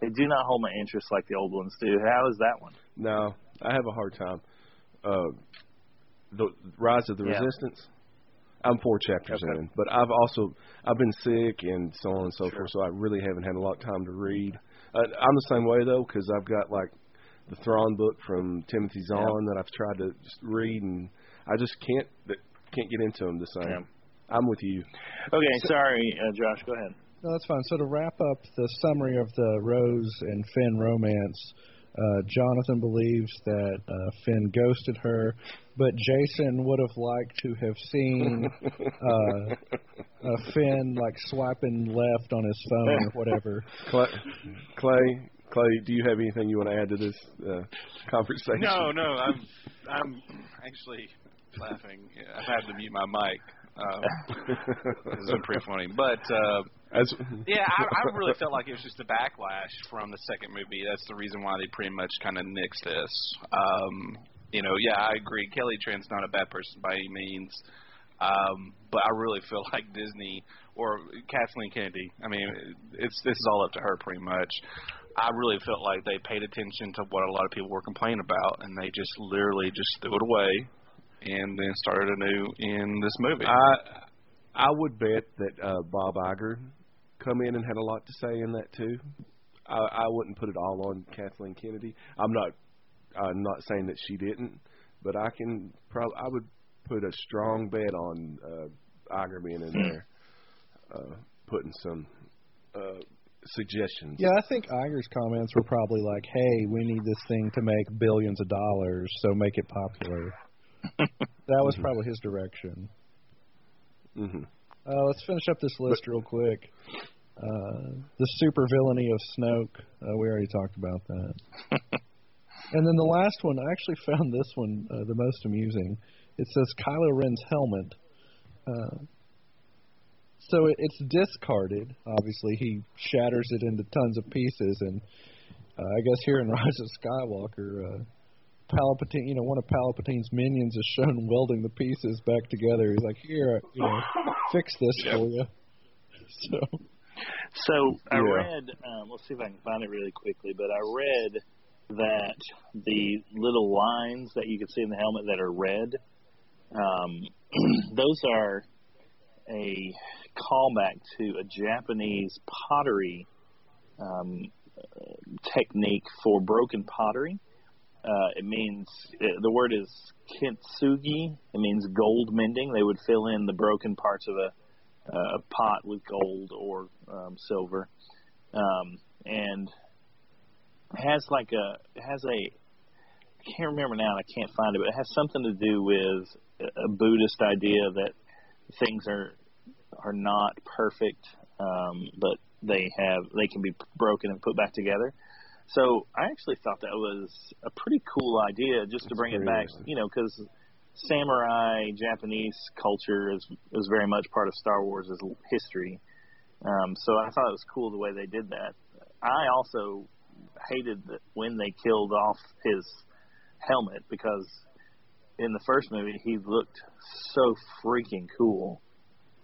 They do not hold my interest like the old ones do. How is that one? No, I have a hard time. The Rise of the Resistance. I'm 4 chapters in, but I've been sick and so on and so forth, so I really haven't had a lot of time to read. I'm the same way though, because I've got like the Thrawn book from Timothy Zahn that I've tried to just read, and I just can't get into them the same. Yeah. I'm with you. Okay, sorry, Josh. Go ahead. No, that's fine. So to wrap up the summary of the Rose and Finn romance, Jonathan believes that Finn ghosted her, but Jason would have liked to have seen Finn like swiping left on his phone or whatever. Clay, do you have anything you want to add to this conversation? No, I'm actually laughing. I've had to mute my mic. It's been pretty funny. But, I really felt like it was just a backlash from the second movie. That's the reason why they pretty much kind of nixed this. You know, yeah, I agree. Kelly Tran's not a bad person by any means. But I really feel like Disney or Kathleen Kennedy, I mean, this is all up to her pretty much. I really felt like they paid attention to what a lot of people were complaining about, and they just literally just threw it away and then started anew in this movie. I would bet that Bob Iger come in and had a lot to say in that too. I wouldn't put it all on Kathleen Kennedy. I'm not saying that she didn't, but I would put a strong bet on Iger being in there, putting some suggestions. Yeah, I think Iger's comments were probably like, hey, we need this thing to make billions of dollars, so make it popular. That was probably his direction. Let's finish up this list real quick. The super villainy of Snoke, we already talked about that. And then the last one, I actually found this one the most amusing. It says Kylo Ren's helmet. So it's discarded. Obviously, he shatters it into tons of pieces, and I guess here in Rise of Skywalker, Palpatine, you know, one of Palpatine's minions is shown welding the pieces back together. He's like, "Here, you know, fix this for you." So I read. Let's see if I can find it really quickly. But I read that the little lines that you can see in the helmet that are red, those are a callback to a Japanese pottery technique for broken pottery. It means, the word is kintsugi. It means gold mending. They would fill in the broken parts of a pot with gold or silver, and has like a I can't remember now, and I can't find it, but it has something to do with a Buddhist idea that things are not perfect, but they can be broken and put back together. So I actually thought that was a pretty cool idea, just to bring it back, you know, because samurai Japanese culture is very much part of Star Wars' history. So I thought it was cool the way they did that. I also hated that when they killed off his helmet, because in the first movie he looked so freaking cool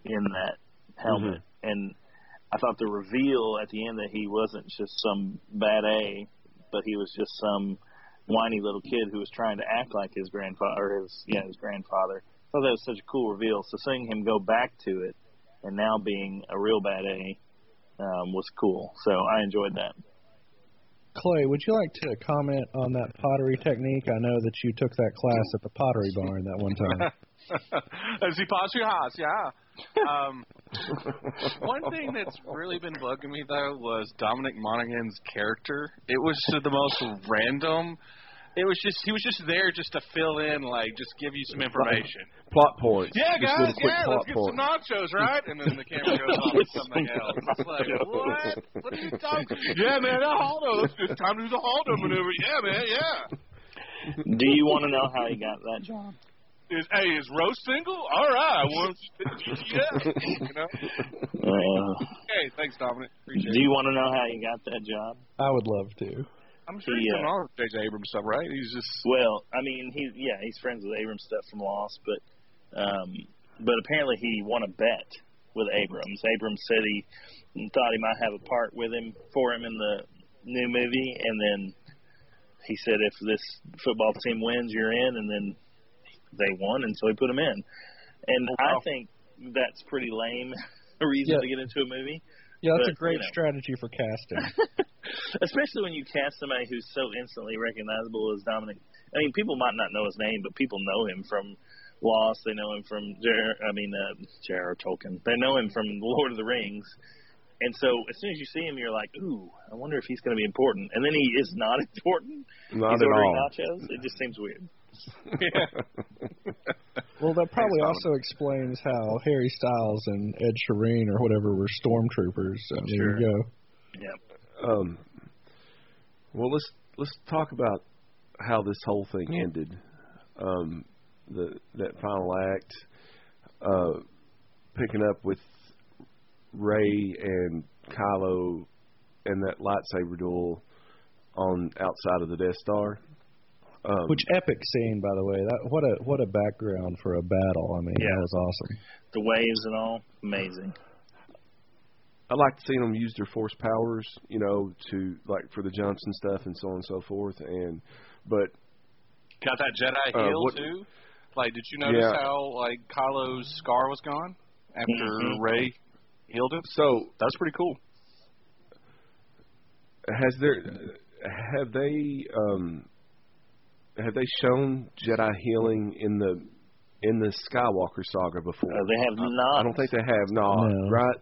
in that helmet, and I thought the reveal at the end that he wasn't just some bad A, but he was just some whiny little kid who was trying to act like his grandfather, or his grandfather. I thought that was such a cool reveal. So seeing him go back to it and now being a real bad A was cool. So I enjoyed that. Clay, would you like to comment on that pottery technique? I know that you took that class at the Pottery Barn that one time. One thing that's really been bugging me, though, was Dominic Monaghan's character. It was the most random. It was just, he was just there just to fill in, like, just give you some information. Plot points. Yeah, just guys, let's get some nachos, right? And then the camera goes on with something else. It's like, what? What are you talking about? Yeah, man, that Haldo. It's time to do the Haldo maneuver. Yeah, man, yeah. Do you want to know how he got that job? Is Rose single? All right. Well, yeah, you know? Hey, thanks, Dominic. Appreciate it. Do you want to know how you got that job? I would love to. I'm sure he's doing all of J.J. Abrams stuff, right? He's just... Well, I mean, he's friends with Abrams stuff from Lost, but apparently he won a bet with Abrams. Abrams said he thought he might have a part with him, for him in the new movie, and then he said, if this football team wins, you're in, and then they won, and so he put him in. And I think that's pretty lame a reason to get into a movie. Yeah, that's a great strategy for casting. Especially when you cast somebody who's so instantly recognizable as Dominic. I mean, people might not know his name, but people know him from Lost. They know him from J.R.R. Tolkien. They know him from Lord of the Rings. And so as soon as you see him, you're like, ooh, I wonder if he's going to be important. And then he is not important. Not at all. Nachos. It just seems weird. Well, that probably also explains how Harry Styles and Ed Sheeran or whatever were stormtroopers. So there you go. Yeah. Well, let's talk about how this whole thing ended. That final act, picking up with Rey and Kylo and that lightsaber duel on outside of the Death Star. Which epic scene, by the way. What a background for a battle. I mean, that was awesome. The waves and all, amazing. I liked seeing them use their force powers, you know, to like for the jumps and stuff and so on and so forth. And but got that Jedi heal too. Like, did you notice how like Kylo's scar was gone after Rey healed it? So that's pretty cool. Have they shown Jedi healing in the Skywalker saga before? No, they have not. I don't think they have. No. Right?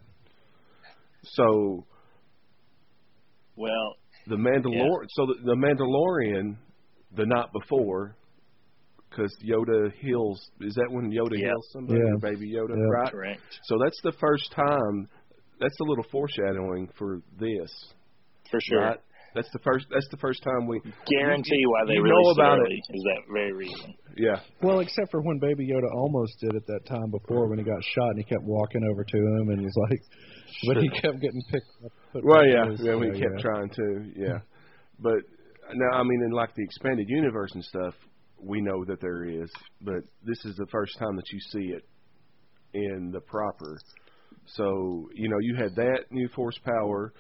So, well, the Mandalorian, the night before, because Yoda heals. Is that when Yoda heals somebody? Yeah. Baby Yoda, right? Correct. So that's the first time. That's a little foreshadowing for this. For sure. Right? That's the first time we guarantee why they know about it is that very reason. Yeah. Well, except for when Baby Yoda almost did it that time before when he got shot and he kept walking over to him and was like, sure. But he kept getting picked up. Well, yeah, his, yeah, we kept trying to, yeah. But no, I mean, in like the expanded universe and stuff, we know that there is, but this is the first time that you see it in the proper. So, you know, you had that new force power,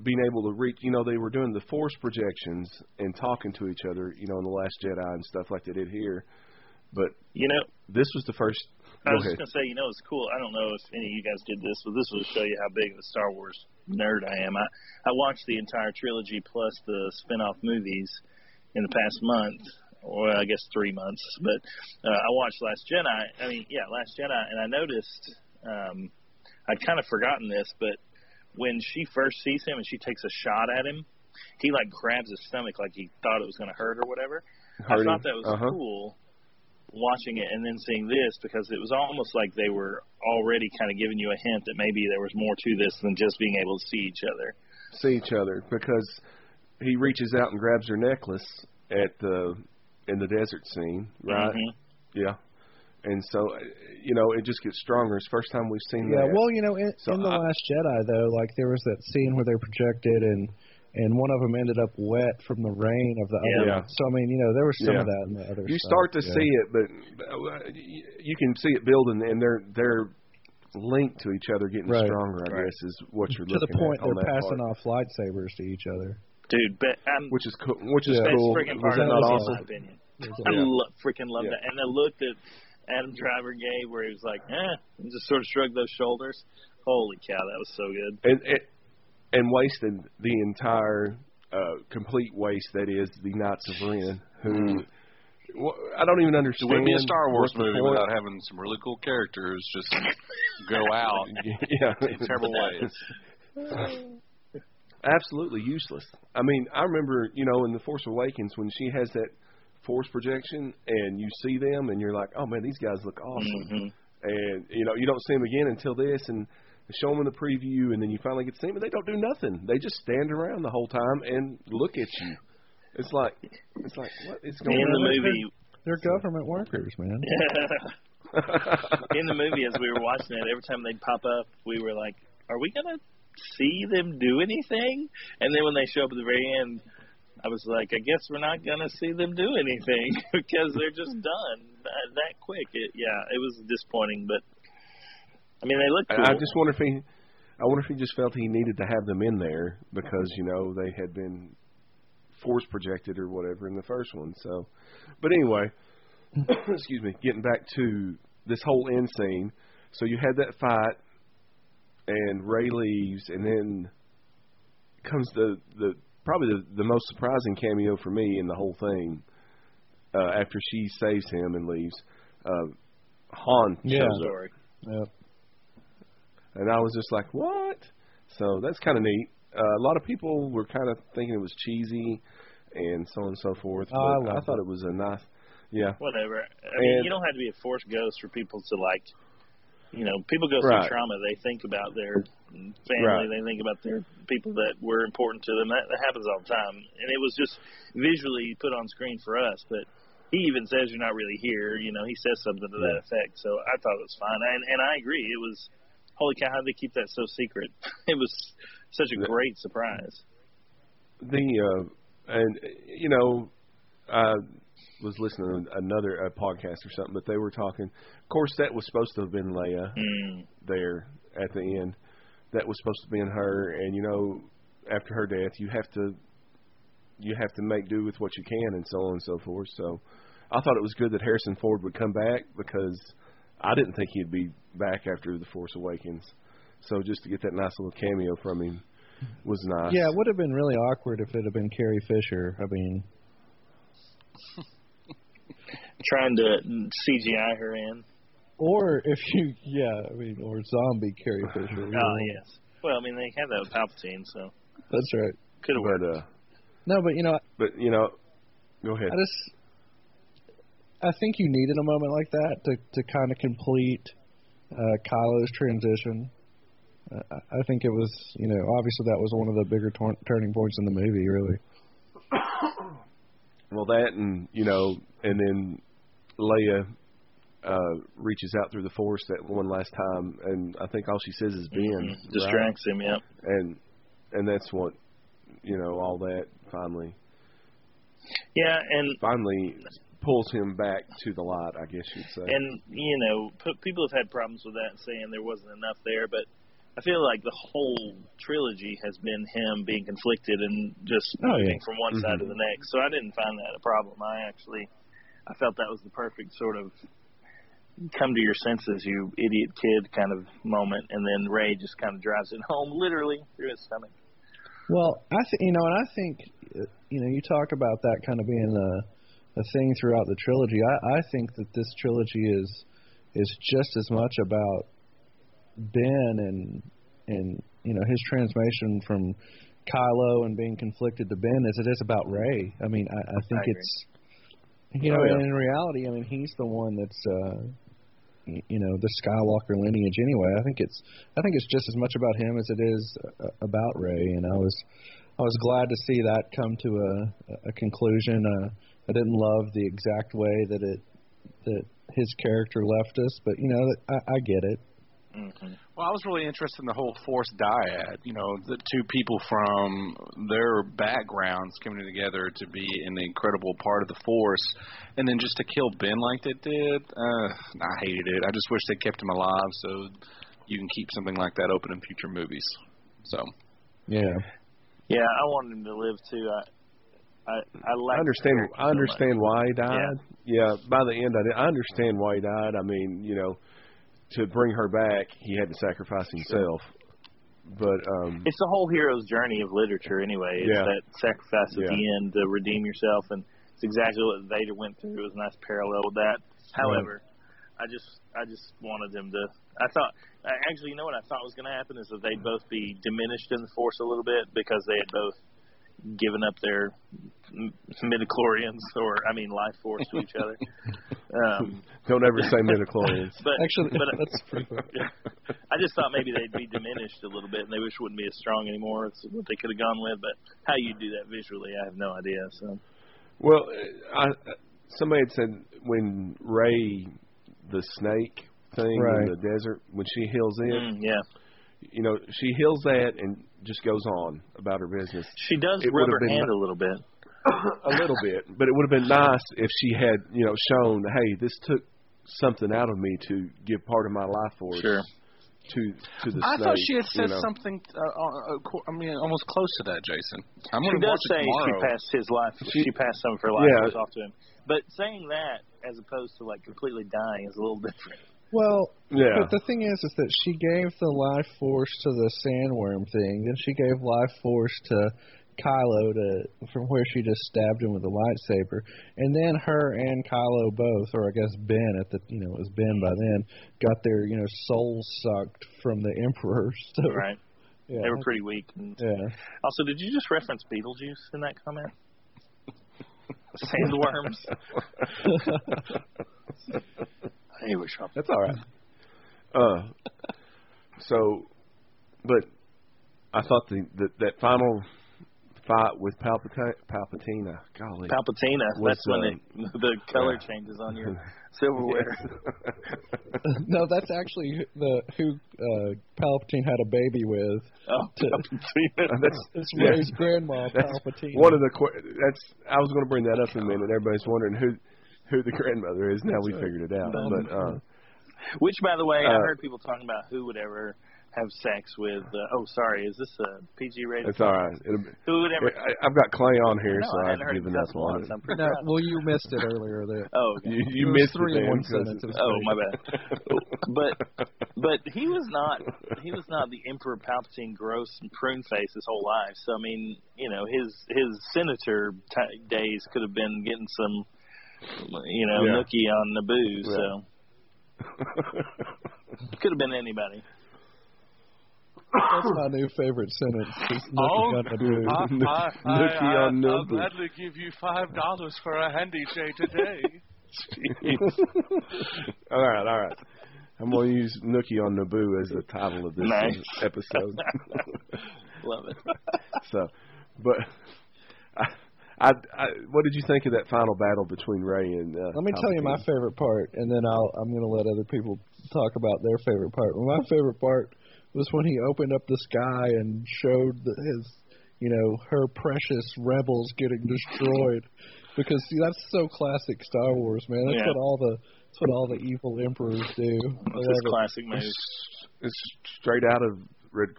being able to reach, you know, they were doing the force projections and talking to each other, you know, in The Last Jedi and stuff like they did here. But, you know, this was the first. I was just going to say, you know, it's cool. I don't know if any of you guys did this, but this will show you how big of a Star Wars nerd I am. I watched the entire trilogy plus the spin-off movies in the past month. Well, I guess 3 months, but I watched Last Jedi. I mean, yeah, Last Jedi, and I noticed I'd kind of forgotten this, but when she first sees him and she takes a shot at him, he like grabs his stomach like he thought it was going to hurt or whatever. I thought that was cool watching it and then seeing this because it was almost like they were already kind of giving you a hint that maybe there was more to this than just being able to see each other. See each other because he reaches out and grabs her necklace at the. In the desert scene, right? Mm-hmm. Yeah. And so, you know, it just gets stronger. It's the first time we've seen that. Yeah, well, you know, in The Last Jedi, though, like there was that scene where they projected and one of them ended up wet from the rain of the other. Yeah. So, I mean, you know, there was some of that in the other stuff. You start to see it, but you can see it building, and they're linked to each other getting stronger, I guess, is what you're looking at. To the point they're passing off lightsabers to each other. Dude, but which is cool. Which is cool. Freaking part of that awesome? My opinion. I freaking love that. And the look that Adam Driver gave, where he was like, "Eh," and just sort of shrugged those shoulders. Holy cow, that was so good. And wasted the entire complete waste that is the Knights of Ren. Who I don't even understand. It would be a Star Wars movie without having some really cool characters just go out in terrible ways. Absolutely useless. I mean, I remember, you know, in The Force Awakens when she has that force projection and you see them and you're like, oh, man, these guys look awesome. Mm-hmm. And, you know, you don't see them again until this and they show them in the preview and then you finally get to see them and they don't do nothing. They just stand around the whole time and look at you. It's like what is going on? In the movie. They're government workers, man. Yeah. In the movie, as we were watching it, every time they'd pop up, we were like, are we going to see them do anything? And then when they show up at the very end, I was like, I guess we're not going to see them do anything because they're just done that quick. It was disappointing, but I mean, they look cool. I just wonder if he just felt he needed to have them in there because, you know, they had been force projected or whatever in the first one. So, but anyway, excuse me, getting back to this whole end scene. So you had that fight. And Rey leaves, and then comes probably the most surprising cameo for me in the whole thing. After she saves him and leaves, Han shows up. Yep. And I was just like, what? So that's kind of neat. A lot of people were kind of thinking it was cheesy and so on and so forth. But I thought it was a nice, whatever. I mean, you don't have to be a force ghost for people to like. You know, people go through trauma. They think about their family. They think about their people that were important to them. That happens all the time. And it was just visually put on screen for us. But he even says, you're not really here. You know, he says something to that effect. So I thought it was fine. And I agree. It was, holy cow, how did they keep that so secret? It was such a great surprise. Was listening to another podcast or something, but they were talking. Of course, that was supposed to have been Leia there at the end. That was supposed to be in her, and you know, after her death, you have to make do with what you can, and so on and so forth. So, I thought it was good that Harrison Ford would come back because I didn't think he'd be back after The Force Awakens. So, just to get that nice little cameo from him was nice. Yeah, it would have been really awkward if it had been Carrie Fisher. I mean. Trying to CGI her in. Or if you, or zombie Carrie Fisher. Yes. Well, I mean, they had that with Palpatine, so. That's right. Could have worked. No, but you know. But, you know, go ahead. I think you needed a moment like that to kind of complete Kylo's transition. I think it was, you know, obviously that was one of the bigger turning points in the movie, really. Well, that and, you know, and then Leia reaches out through the Force that one last time, and I think all she says is Ben. Mm-hmm. Distracts him, yeah. And that's what, you know, all that finally. Yeah, and finally pulls him back to the light, I guess you'd say. And, you know, people have had problems with that, saying there wasn't enough there, but I feel like the whole trilogy has been him being conflicted and just moving from one side to the next. So I didn't find that a problem. I felt that was the perfect sort of come to your senses, you idiot kid kind of moment, and then Rey just kind of drives it home literally through his stomach. Well, I think you talk about that kind of being a thing throughout the trilogy. I think that this trilogy is just as much about Ben and you know, his transformation from Kylo and being conflicted to Ben as it is about Rey. I mean, I think it's, you know, in reality, I mean, he's the one that's you know, the Skywalker lineage anyway. I think it's just as much about him as it is about Rey, and I was glad to see that come to a conclusion. I didn't love the exact way that his character left us, but you know, I get it. Mm-hmm. Well, I was really interested in the whole Force dyad. You know, the two people from their backgrounds coming together to be an incredible part of the Force, and then just to kill Ben like they did, I hated it. I just wish they kept him alive so you can keep something like that open in future movies. So, yeah, I wanted him to live too. I understand why he died. Yeah. By the end, I understand why he died. I mean, you know, to bring her back, he had to sacrifice himself. Sure. But it's the whole hero's journey of literature, anyway. It's that sacrifice at the end to redeem yourself, and it's exactly what Vader went through. It was a nice parallel with that. However, I just wanted them to. Actually, you know what I thought was going to happen is that they'd both be diminished in the Force a little bit because they had both given up their midichlorians, life force to each other. Don't ever say midichlorians. I just thought maybe they'd be diminished a little bit, and they wouldn't be as strong anymore. It's what they could have gone with, but how you do that visually, I have no idea. So, well, somebody had said when Rey, the snake thing in the desert, when she heals in, you know, she heals that and just goes on about her business. She does rub her hand a little bit. A little bit. But it would have been nice if she had, you know, shown, hey, this took something out of me to give part of my life force to the snake. I thought she had said something, almost close to that, Jason. She does say she passed his life. She passed some of her life force off to him. But saying that as opposed to, like, completely dying is a little different. Well, but the thing is that she gave the life force to the sandworm thing, then she gave life force to Kylo from where she just stabbed him with the lightsaber, and then her and Kylo both, or I guess Ben it was Ben by then, got their souls sucked from the Emperor. So, right. Yeah, they were pretty weak. Yeah. Also, did you just reference Beetlejuice in that comment? Sandworms. That's all right. But I thought that final fight with Palpatine, golly. Palpatine, that's when the color changes on your silverware. No, that's actually who Palpatine had a baby with. Oh, Palpatine. That's Rey's grandma, Palpatine. I was going to bring that up in a minute. Everybody's wondering who the grandmother is. Now we figured it out. But, which, by the way, I heard people talking about who would ever have sex with... is this a PG rated? It's all right. Who would ever... I've got Clay on here, so I haven't even that's one. Well, you missed it earlier. There. Oh, okay. You missed three in one sentence. Oh, my bad. But he was not the Emperor Palpatine gross and prune face his whole life. So, I mean, you know, his senator days could have been getting some... You know, nookie on the booze, so could have been anybody. That's my new favorite sentence. Nookie on the booze. I'll gladly give you $5 for a handy J today. All right. I'm going to use Nookie on Naboo as the title of this episode. Love it. So, but I what did you think of that final battle between Rey and Let me tell you my favorite part, and then I'm going to let other people talk about their favorite part. Well, my favorite part was when he opened up the sky and showed his, you know, her precious rebels getting destroyed. Because, see, that's so classic Star Wars, man. That's what all the evil emperors do. That's classic, man. It's straight out of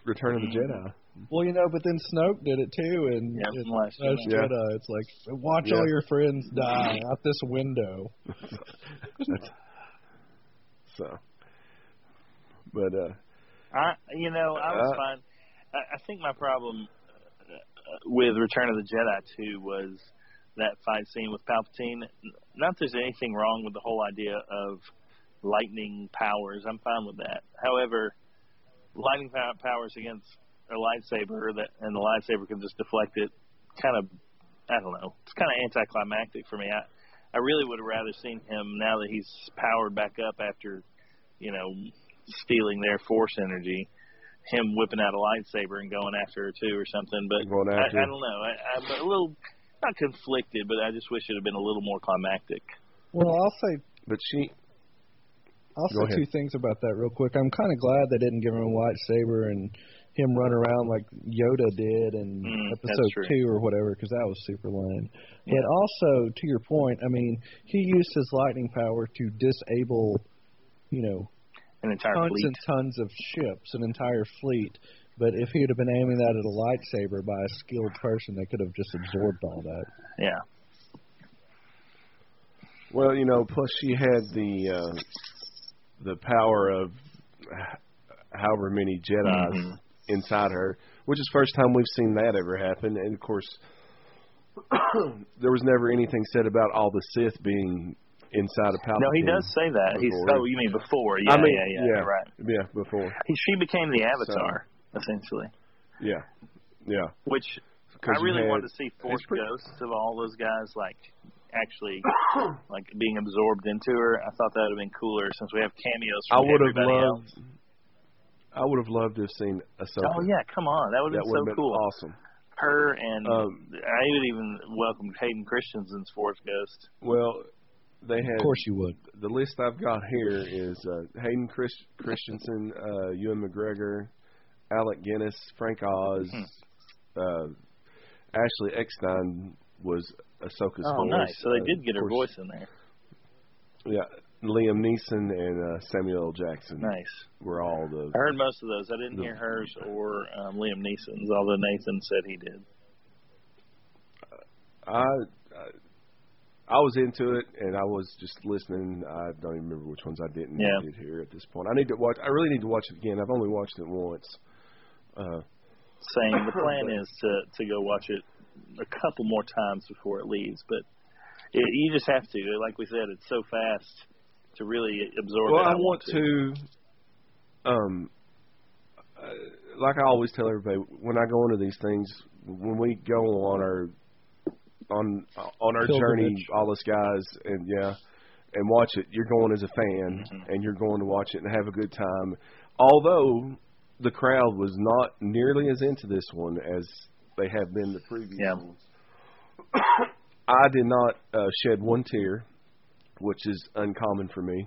Return of the Jedi. Well, you know, but then Snoke did it too, and Jedi. It's like watch all your friends die out this window. So, but I was fine. I think my problem with Return of the Jedi too was that fight scene with Palpatine. Not that there's anything wrong with the whole idea of lightning powers. I'm fine with that. However, lightning powers against a lightsaber, and the lightsaber can just deflect it, kind of, I don't know, it's kind of anticlimactic for me. I really would have rather seen him, now that he's powered back up after, you know, stealing their force energy, him whipping out a lightsaber and going after her too or something. But I don't know. I'm a little... not conflicted, but I just wish it had been a little more climactic. Well, I'll say two things about that real quick. I'm kind of glad they didn't give him a lightsaber and him run around like Yoda did in Episode 2 or whatever, because that was super lame. Yeah. But also, to your point, I mean, he used his lightning power to disable, you know, tons and tons of ships, an entire fleet. But if he would have been aiming that at a lightsaber by a skilled person, they could have just absorbed all that. Yeah. Well, you know, plus she had the power of however many Jedis inside her, which is the first time we've seen that ever happen. And, of course, there was never anything said about all the Sith being inside of Palpatine. No, he does say that. Before. You mean before. Yeah, I mean, yeah. Right. Yeah, before. She became the Avatar. So. Essentially. Yeah. Yeah. Which I really wanted to see Force Ghosts of all those guys, like, actually like being absorbed into her. I thought that would have been cooler since we have cameos from everybody else. I would have loved to have seen Ahsoka. Oh, yeah, come on. That would have been so cool. Awesome. Her and I would even welcome Hayden Christensen's Force Ghost. Well, they had... Of course you would. The list I've got here is Hayden Christensen, Ewan McGregor... Alec Guinness, Frank Oz, Ashley Eckstein was Ahsoka's voice. Oh, nice. So they did get her voice in there. Yeah. Liam Neeson and Samuel L. Jackson. Nice. Were all the... I heard most of those. I didn't hear hers or Liam Neeson's, although Nathan said he did. I was into it, and I was just listening. I don't even remember which ones I didn't did hear at this point. I really need to watch it again. I've only watched it once. Saying the plan is to go watch it a couple more times before it leaves, but you just have to. Like we said, it's so fast to really absorb. Well, I want to. Like I always tell everybody, when I go into these things, when we go on our journey, all us guys, and watch it, you're going as a fan, and you're going to watch it and have a good time. Although the crowd was not nearly as into this one as they have been the previous ones. I did not shed one tear, which is uncommon for me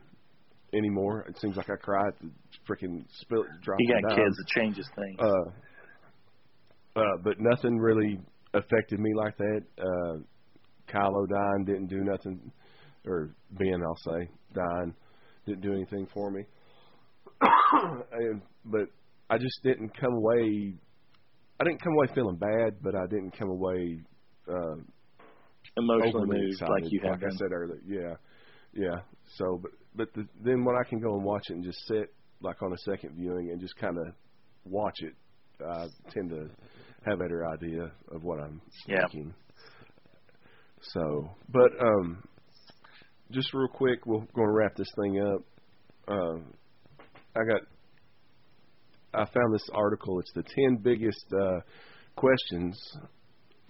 anymore. It seems like I cried to freaking spill it. You got kids that changes things. But nothing really affected me like that. Kylo dying didn't do nothing, or Ben, I'll say, dying didn't do anything for me. But I just didn't come away. I didn't come away feeling bad, but I didn't come away emotionally moved like you have. Like I said earlier, yeah. So, but then when I can go and watch it and just sit like on a second viewing and just kind of watch it, I tend to have a better idea of what I'm thinking. So, but just real quick, we're going to wrap this thing up. I found this article. It's the 10 biggest questions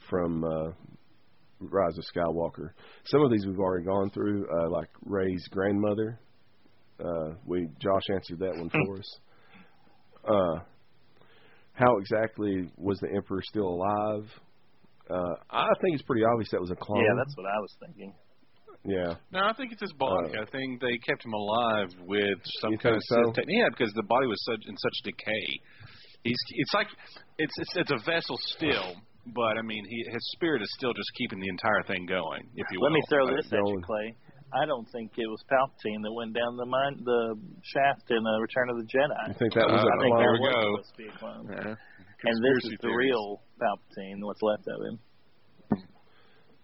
from Rise of Skywalker. Some of these we've already gone through, like Rey's grandmother. Josh answered that one for us. How exactly was the Emperor still alive? I think it's pretty obvious that was a clone. Yeah, that's what I was thinking. Yeah. No, I think it's his body. I think they kept him alive with some kind of technique. Yeah, because the body was in such decay. It's a vessel still, but I mean, his spirit is still just keeping the entire thing going. If you will. Let me throw this at you, Clay. I don't think it was Palpatine that went down the shaft in Return of the Jedi. You think that was a clone? I think there we go. Was supposed to be a clone. Yeah. And this is the real Palpatine, what's left of him.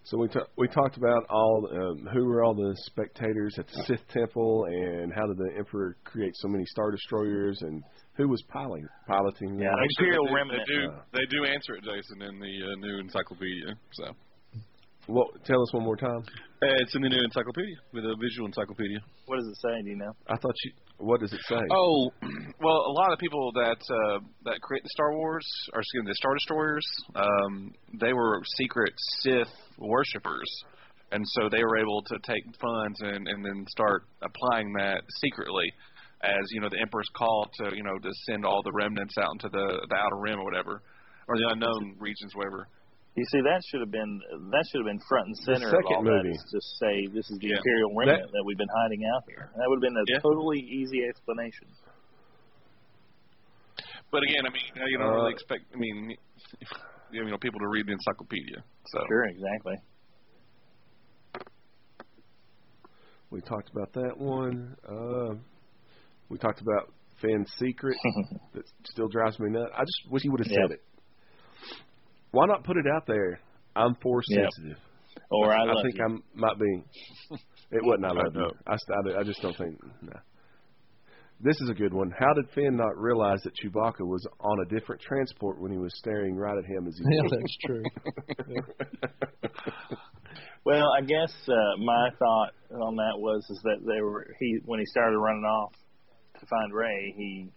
So we talked about who were all the spectators at the Sith Temple, and how did the Emperor create so many Star Destroyers, and who was piloting them? Yeah, Imperial Remnant. They do answer it, Jason, in the new encyclopedia. So, well, tell us one more time. It's in the new encyclopedia, with a visual encyclopedia. What does it say? Do you know? I thought you. What does it say? Oh, well, a lot of people that create the Star Wars, or excuse me, the Star Destroyers, they were secret Sith worshippers, and so they were able to take funds and then start applying that secretly, as you know, the Emperor's call to to send all the remnants out into the Outer Rim or whatever, or the unknown regions, whatever. You see, that should have been front and center of all that. Is just say this is the Imperial Remnant that we've been hiding out here. That would have been a totally easy explanation. But again, I mean, you don't really expect. I mean, people to read the encyclopedia. So. Sure, exactly. We talked about that one. We talked about Finn's secret that still drives me nuts. I just wish he would have said it. Why not put it out there? I'm force sensitive. Or I love I think you. I might be. It wasn't I love you. I just don't think. No. This is a good one. How did Finn not realize that Chewbacca was on a different transport when he was staring right at him as he was? Yeah, that's true. Yeah. Well, I guess my thought on that was that when he started running off to find Rey, he...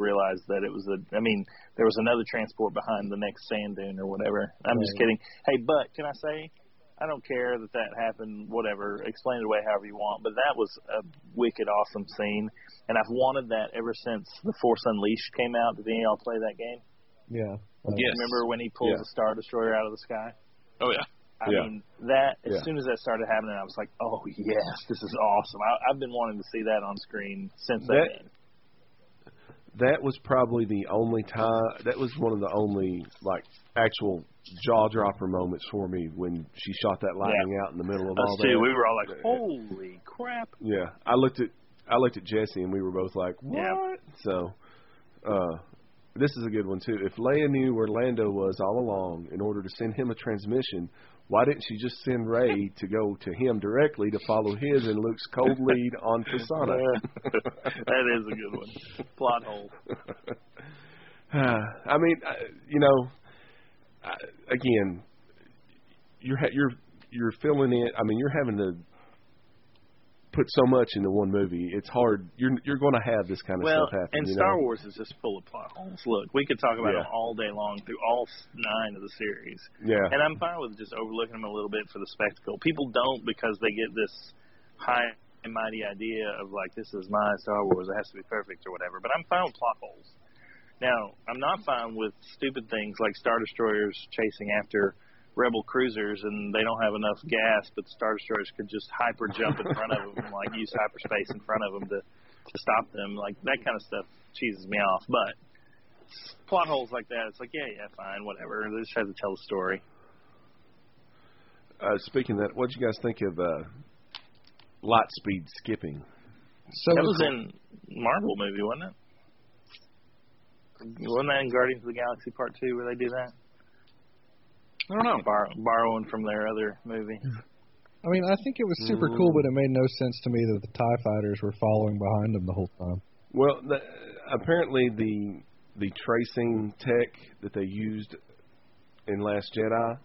realized that it was there was another transport behind the next sand dune or whatever. I'm just kidding. Hey, but can I say, I don't care that happened, whatever. Explain it away however you want, but that was a wicked awesome scene, and I've wanted that ever since The Force Unleashed came out. Did any of y'all play that game? Yeah. Yes. Remember when he pulled the Star Destroyer out of the sky? Oh, yeah. I mean, that as soon as that started happening, I was like, oh, yes, this is awesome. I've been wanting to see that on screen since then. That was probably the only time. That was one of the only actual jaw dropper moments for me when she shot that lightning out in the middle of all that. Too. We were all like, "Holy crap!" Yeah, I looked at Jesse, and we were both like, "What?" Yeah. So, this is a good one too. If Leia knew where Lando was all along, in order to send him a transmission, why didn't she just send Rey to go to him directly to follow his and Luke's cold lead on Fasana? That is a good one. Plot hole. I mean, again, you're filling in. I mean, you're having to put so much into one movie. It's hard. You're going to have this kind of stuff happen. And Star Wars is just full of plot holes. Look, we could talk about it all day long through all 9 of the series. Yeah. And I'm fine with just overlooking them a little bit for the spectacle. People don't because they get this high and mighty idea of this is my Star Wars. It has to be perfect or whatever. But I'm fine with plot holes. Now, I'm not fine with stupid things like Star Destroyers chasing after Rebel cruisers, and they don't have enough gas, but the Star Destroyers could just hyper jump in front of them and use hyperspace in front of them to stop them. That kind of stuff cheeses me off. But plot holes like that, it's fine, whatever. They just have to tell a story. Speaking of that, what did you guys think of light speed skipping? So that was in Marvel movie, wasn't it? Wasn't that in Guardians of the Galaxy Part 2 where they do that? I don't know. Borrowing from their other movie. I mean, I think it was super cool, but it made no sense to me that the TIE fighters were following behind them the whole time. Well, apparently the tracing tech that they used in Last Jedi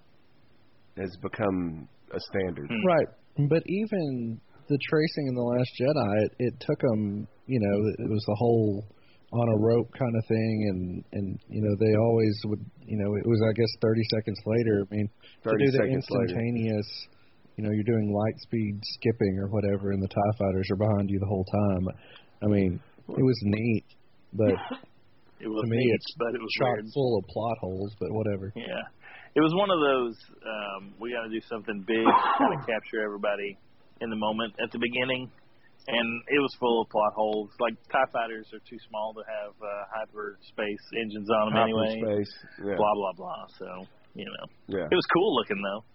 has become a standard. Right. But even the tracing in The Last Jedi, it took them, it was the whole on a rope kind of thing, and they always would, it was, I guess, 30 seconds later. I mean, to do the instantaneous, you know, you're doing light speed skipping or whatever, and the TIE fighters are behind you the whole time. I mean, it was neat, but it was to me, neat, it's but it was chock full of plot holes. But whatever. Yeah, it was one of those. We got to do something big, kind of capture everybody in the moment at the beginning, and it was full of plot holes. Like, TIE fighters are too small to have hyperspace engines on them anyway. Yeah. Blah blah blah. So, you know, yeah, it was cool looking though.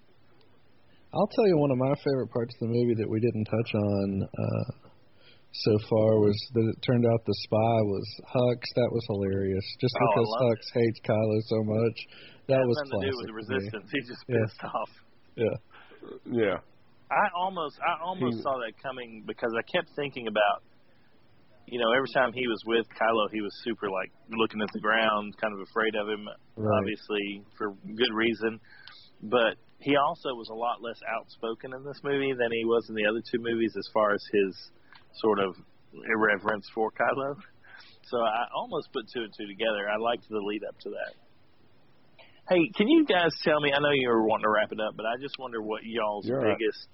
I'll tell you, one of my favorite parts of the movie that we didn't touch on so far was that it turned out the spy was Hux. That was hilarious. Just because Hux hates Kylo so much, that was classic. It had nothing to do with resistance. He's just pissed off. Yeah. Yeah. I almost saw that coming, because I kept thinking about, you know, every time he was with Kylo, he was super, like, looking at the ground, kind of afraid of him, obviously, for good reason. But he also was a lot less outspoken in this movie than he was in the other two movies as far as his sort of irreverence for Kylo. So I almost put two and two together. I liked the lead up to that. Hey, can you guys tell me, I know you were wanting to wrap it up, but I just wonder what y'all's biggest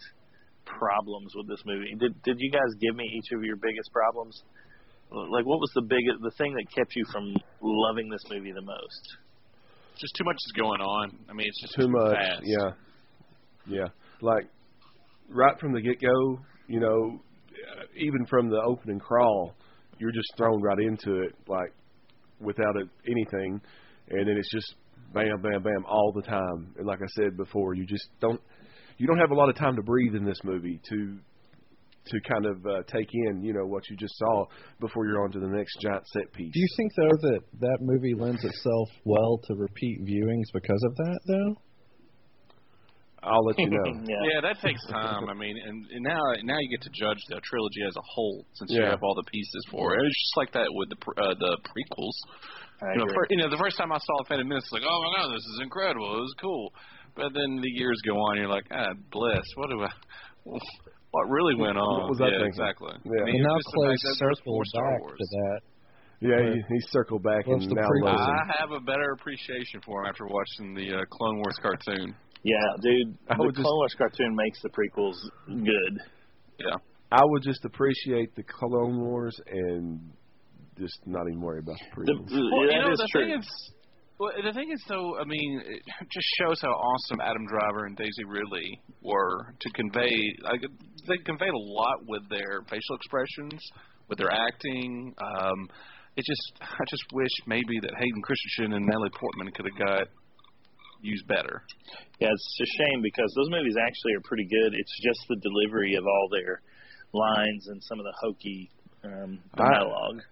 problems with this movie. Did you guys give me each of your biggest problems? Like, what was the thing that kept you from loving this movie the most? Just too much is going on. I mean, it's just too much. Fast. Yeah, yeah. Like, right from the get-go, you know, even from the opening crawl, you're just thrown right into it, like, without anything, and then it's just bam, bam, bam all the time. And like I said before, you just don't have a lot of time to breathe in this movie to kind of take in, you know, what you just saw before you're on to the next giant set piece. Do you think, though, that movie lends itself well to repeat viewings because of that, though? I'll let you know. Yeah, that takes time. I mean, and now you get to judge the trilogy as a whole, since you have all the pieces for it. It's just like that with the prequels. The first time I saw Phantom Menace, it's like, oh, my God, this is incredible. It was cool. But then the years go on, you're like, ah, bless. What really went on? What was that thing? Exactly. Yeah. I mean, and now Clay circled back to that. Yeah, he circled back and now I have a better appreciation for him after watching the Clone Wars cartoon. Yeah, dude, the Clone Wars cartoon makes the prequels good. Yeah. I would just appreciate the Clone Wars and just not even worry about the prequels. The thing is, though, I mean, it just shows how awesome Adam Driver and Daisy Ridley were to convey. Like, they conveyed a lot with their facial expressions, with their acting. I just wish maybe that Hayden Christensen and Natalie Portman could have got used better. Yeah, it's a shame because those movies actually are pretty good. It's just the delivery of all their lines and some of the hokey dialogue.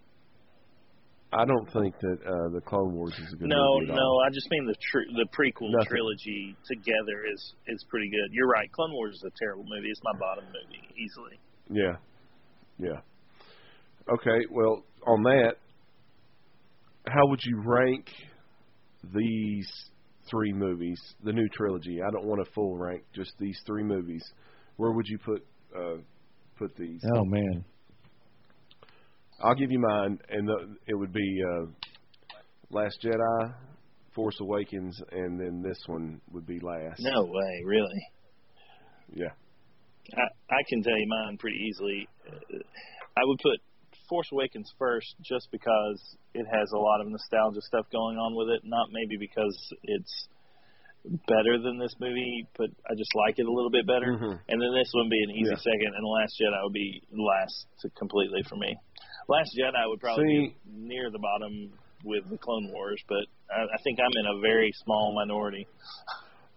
I don't think that the Clone Wars is a good movie. No, I just mean the prequel trilogy together is pretty good. You're right. Clone Wars is a terrible movie. It's my bottom movie, easily. Yeah. Yeah. Okay, well, on that, how would you rank these three movies, the new trilogy? I don't want a full rank, just these three movies. Where would you put these? Oh, man. I'll give you mine, and it would be Last Jedi, Force Awakens, and then this one would be last. No way, really? Yeah. I can tell you mine pretty easily. I would put Force Awakens first just because it has a lot of nostalgia stuff going on with it, not maybe because it's better than this movie, but I just like it a little bit better. Mm-hmm. And then this one would be an easy second, and Last Jedi would be last completely for me. Last Jedi would probably be near the bottom with the Clone Wars, but I think I'm in a very small minority.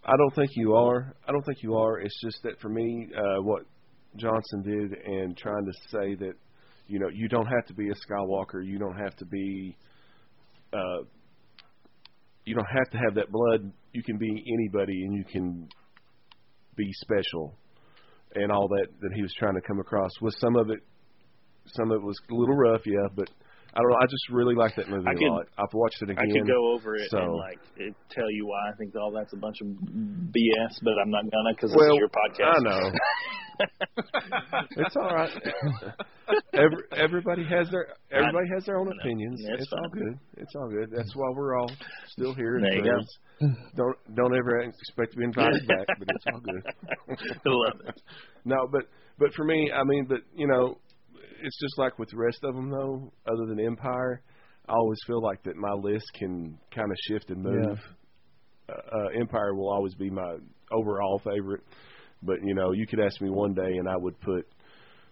I don't think you are. It's just that for me, what Johnson did and trying to say that, you know, you don't have to be a Skywalker, you don't have to be, you don't have to have that blood. You can be anybody, and you can be special, and all that he was trying to come across. With some of it was a little rough, yeah, but I don't know. I just really like that movie a lot. I've watched it again. I could go over it and tell you why I think all that's a bunch of BS, but I'm not gonna because this is your podcast. I know. It's all right. Everybody has their own opinions. Yeah, it's all good. It's all good. That's why we're all still here. There you go. Don't ever expect to be invited back, but it's all good. I love it. No, but for me, I mean, but you know. It's just like with the rest of them, though, other than Empire, I always feel like that my list can kind of shift and move. Yeah. Empire will always be my overall favorite. But, you know, you could ask me one day, and I would put,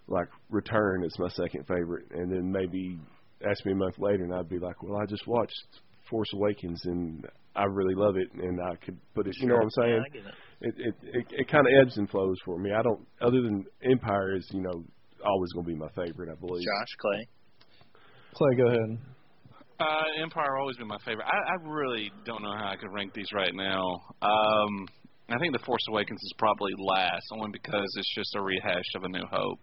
like, Return as my second favorite. And then maybe ask me a month later, and I'd be like, well, I just watched Force Awakens, and I really love it, and I could put it, you know what I'm saying? Yeah, I get it. It kind of ebbs and flows for me. I don't, other than Empire is, you know, always going to be my favorite, I believe. Josh, Clay, go ahead. Empire always been my favorite. I really don't know how I could rank these right now. I think The Force Awakens is probably last, only because it's just a rehash of A New Hope.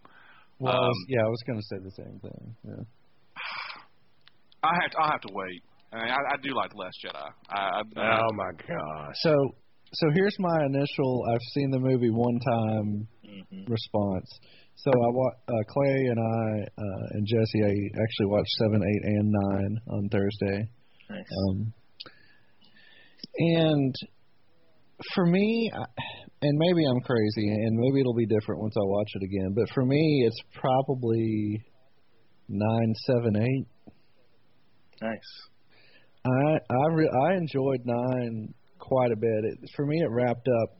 Well, I was going to say the same thing. Yeah. I'll have to wait. I mean, I do like The Last Jedi. Oh my gosh. So here's my initial. I've seen the movie one time. Mm-hmm. Response. So I Clay and I and Jesse, I actually watched 7, 8, and 9 on Thursday. Nice. And for me, and maybe I'm crazy, and maybe it'll be different once I watch it again, but for me, it's probably 9, 7, 8. Nice. I enjoyed 9 quite a bit. For me, it wrapped up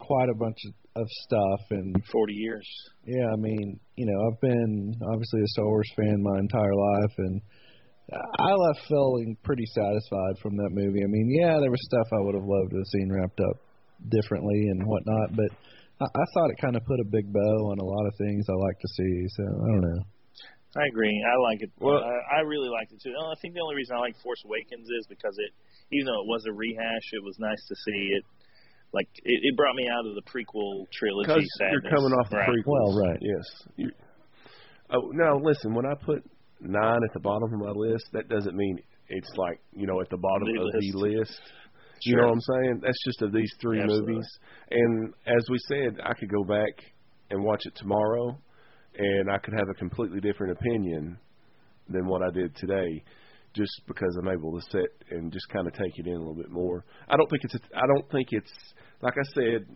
quite a bunch of stuff and 40 years. Yeah, I mean, you know, I've been obviously a Star Wars fan my entire life, and I left feeling pretty satisfied from that movie. I mean, yeah, there was stuff I would have loved to have seen wrapped up differently and whatnot, but I thought it kind of put a big bow on a lot of things I like to see, so I don't know. I agree. I like it. Well, I really liked it, too. I think the only reason I like Force Awakens is because it, even though it was a rehash, it was nice to see it. Like, it brought me out of the prequel trilogy sadness. Because you're coming off the prequel. Well, right. Yes. Now, listen, when I put 9 at the bottom of my list, that doesn't mean it's like, you know, at the bottom of the list. Sure. You know what I'm saying? That's just of these three movies. And as we said, I could go back and watch it tomorrow, and I could have a completely different opinion than what I did today. Just because I'm able to sit and just kind of take it in a little bit more. I don't think it's. Like I said,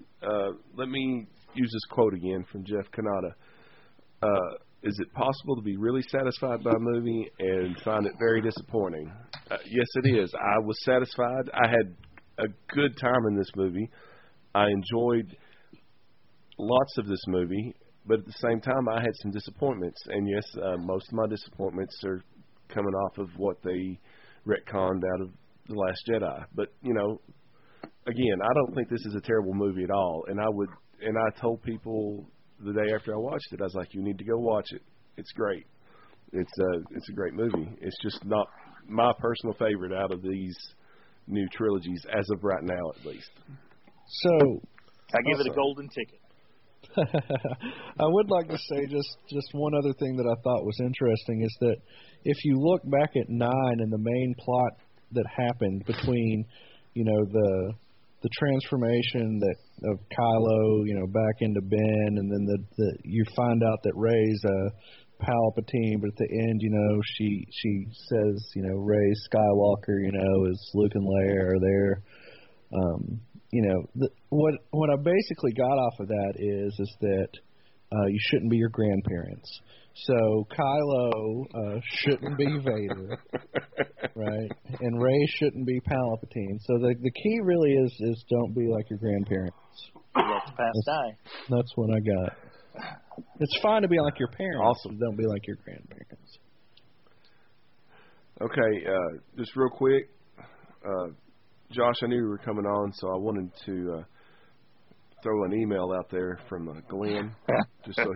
let me use this quote again from Jeff Kanata. Is it possible to be really satisfied by a movie and find it very disappointing? Yes, it is. I was satisfied. I had a good time in this movie. I enjoyed lots of this movie, but at the same time, I had some disappointments. And yes, most of my disappointments are coming off of what they retconned out of The Last Jedi. But, you know, again, I don't think this is a terrible movie at all. And I told people the day after I watched it, I was like, you need to go watch it. It's great. It's a great movie. It's just not my personal favorite out of these new trilogies, as of right now at least. So I give it a golden ticket. I would like to say just one other thing that I thought was interesting is that if you look back at 9 and the main plot that happened between, you know, the transformation that of Kylo, you know, back into Ben, and then the you find out that Rey's a Palpatine, but at the end, you know, she says, you know, Rey Skywalker, you know, is Luke and Leia are there. You know, what I basically got off of that is that you shouldn't be your grandparents. So Kylo shouldn't be Vader, right? And Rey shouldn't be Palpatine. So the key really is don't be like your grandparents. You have to pass die. That's what I got. It's fine to be like your parents. Awesome. Don't be like your grandparents. Okay, just real quick. Josh, I knew you were coming on, so I wanted to throw an email out there from Glenn, just so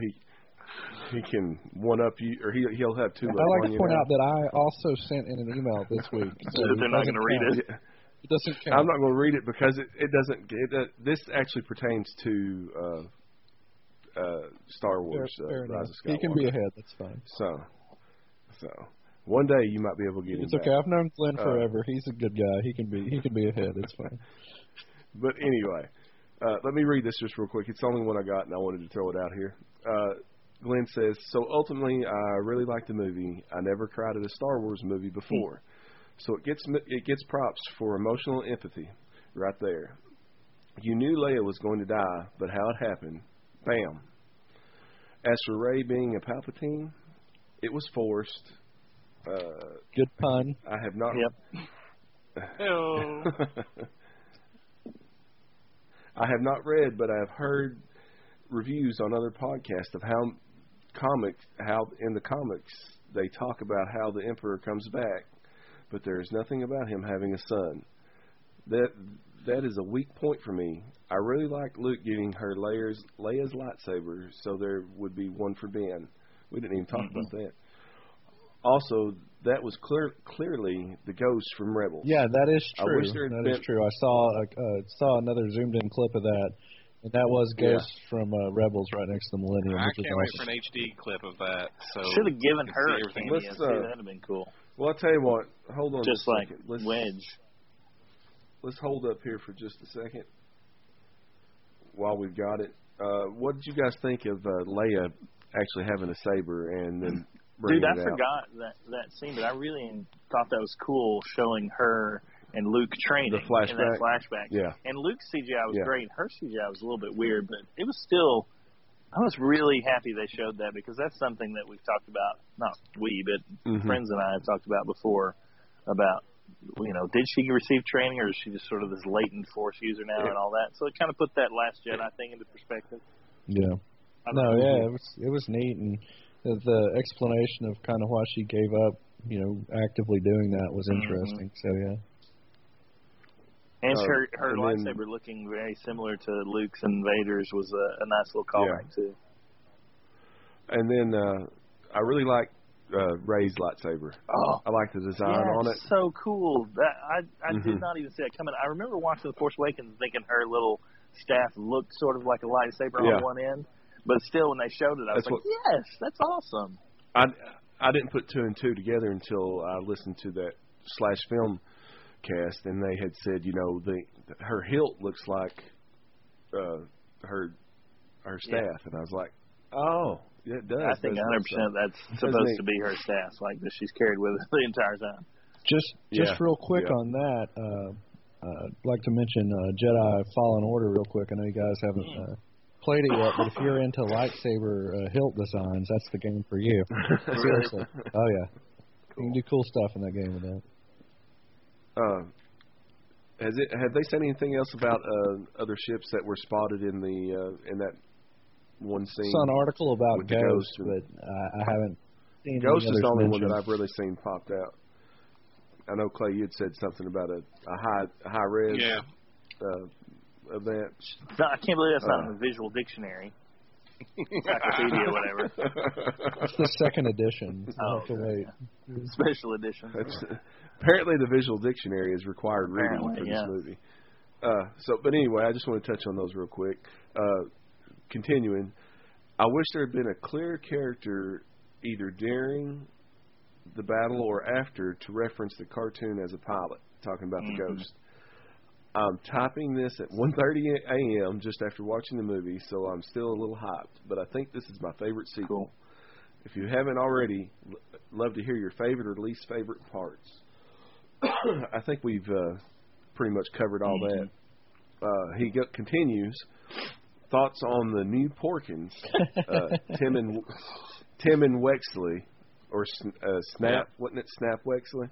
he can one up you, or he'll have too much. I'd like to point out that I also sent in an email this week. So they're not going to read it. It doesn't count. I'm not going to read it because it doesn't. This actually pertains to Star Wars. Fair Rise of Skywalker. He can be ahead. That's fine. So One day you might be able to get him back. It's okay. I've known Glenn forever. He's a good guy. He can be a hit. It's fine. But anyway, let me read this just real quick. It's the only one I got, and I wanted to throw it out here. Glenn says, so ultimately, I really liked the movie. I never cried at a Star Wars movie before. So it gets props for emotional empathy right there. You knew Leia was going to die, but how it happened, bam. As for Rey being a Palpatine, it was forced. Good pun. I have not. Yep. I have not read, but I have heard reviews on other podcasts of how in the comics they talk about how the Emperor comes back, but there is nothing about him having a son. That is a weak point for me. I really like Luke getting her Leia's lightsaber, so there would be one for Ben. We didn't even talk about that. Also, that was clearly the ghost from Rebels. Yeah, that is true. I saw saw another zoomed-in clip of that, and that was Ghost from Rebels right next to the Millennium. I can't wait for an HD clip of that. So should have given her everything. That would have been cool. Well, I'll tell you what. Hold on just a second. Like Wedge. Let's hold up here for just a second while we've got it. What did you guys think of Leia actually having a saber and then bringing it out? Dude, I forgot that scene, but I really thought that was cool, showing her and Luke training in that flashback. Yeah. And Luke's CGI was great. Her CGI was a little bit weird, but it was still – I was really happy they showed that, because that's something that we've talked about – not we, but friends and I have talked about before, about – you know, did she receive training, or is she just sort of this latent force user now and all that? So it kind of put that Last Jedi thing into perspective. Yeah. It was neat, and the explanation of kind of why she gave up, you know, actively doing that was interesting. So yeah. And her lightsaber looking very similar to Luke's and Vader's was a nice little callback too. And then I really like Rey's lightsaber. Oh, I like the design on it. It's so cool. I did not even see that coming. I remember watching The Force Awakens thinking her little staff looked sort of like a lightsaber on one end, but still when they showed it, I was like, yes, that's awesome. I didn't put two and two together until I listened to that Slash Film cast, and they had said, you know, her hilt looks like her staff, and I was like, oh. Yeah, it does. I think 100% that's supposed to be her staff, like that she's carried with her the entire time. Just real quick on that, I'd like to mention Jedi Fallen Order real quick. I know you guys haven't played it yet, but if you're into lightsaber hilt designs, that's the game for you. Seriously. Oh, yeah. Cool. You can do cool stuff in that game with that. Have they said anything else about other ships that were spotted in the in that one scene? I saw an article about Ghost, but I haven't seen Ghost. Is the only one that I've really seen popped out. I know, Clay, you had said something about a high res of that. No, I can't believe that's not in the visual dictionary. Encyclopedia, whatever. It's the second edition. Special edition. Apparently the visual dictionary is required reading for this movie. But anyway, I just want to touch on those real quick. Continuing, I wish there had been a clear character either during the battle or after to reference the cartoon as a pilot, talking about the ghost. I'm typing this at 1:30 a.m. just after watching the movie, so I'm still a little hyped, but I think this is my favorite sequel. Cool. If you haven't already, love to hear your favorite or least favorite parts. I think we've pretty much covered all that. He continues... Thoughts on the new Porkins, Tim and Wexley, or Snap? Wasn't it Snap Wexley?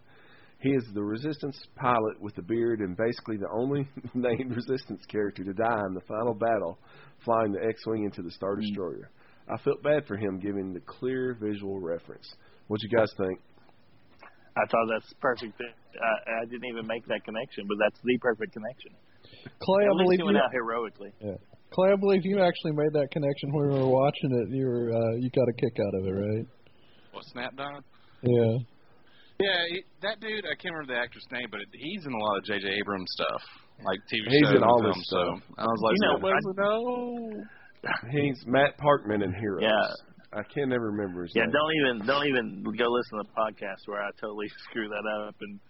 He is the Resistance pilot with the beard and basically the only named Resistance character to die in the final battle, flying the X-wing into the Star Destroyer. I felt bad for him, given the clear visual reference. What you guys think? I thought that's perfect. I didn't even make that connection, but that's the perfect connection. Clay, I believe you went out heroically. Yeah. Clay, I believe you actually made that connection when we were watching it. You got a kick out of it, right? Well, Snap died? Yeah. Yeah, that dude, I can't remember the actor's name, but he's in a lot of J.J. Abrams stuff, like TV shows. He's in all this stuff. So I was like, He knows. He's Matt Parkman in Heroes. Yeah. I can't ever remember his name. Yeah, don't even go listen to the podcast where I totally screw that up and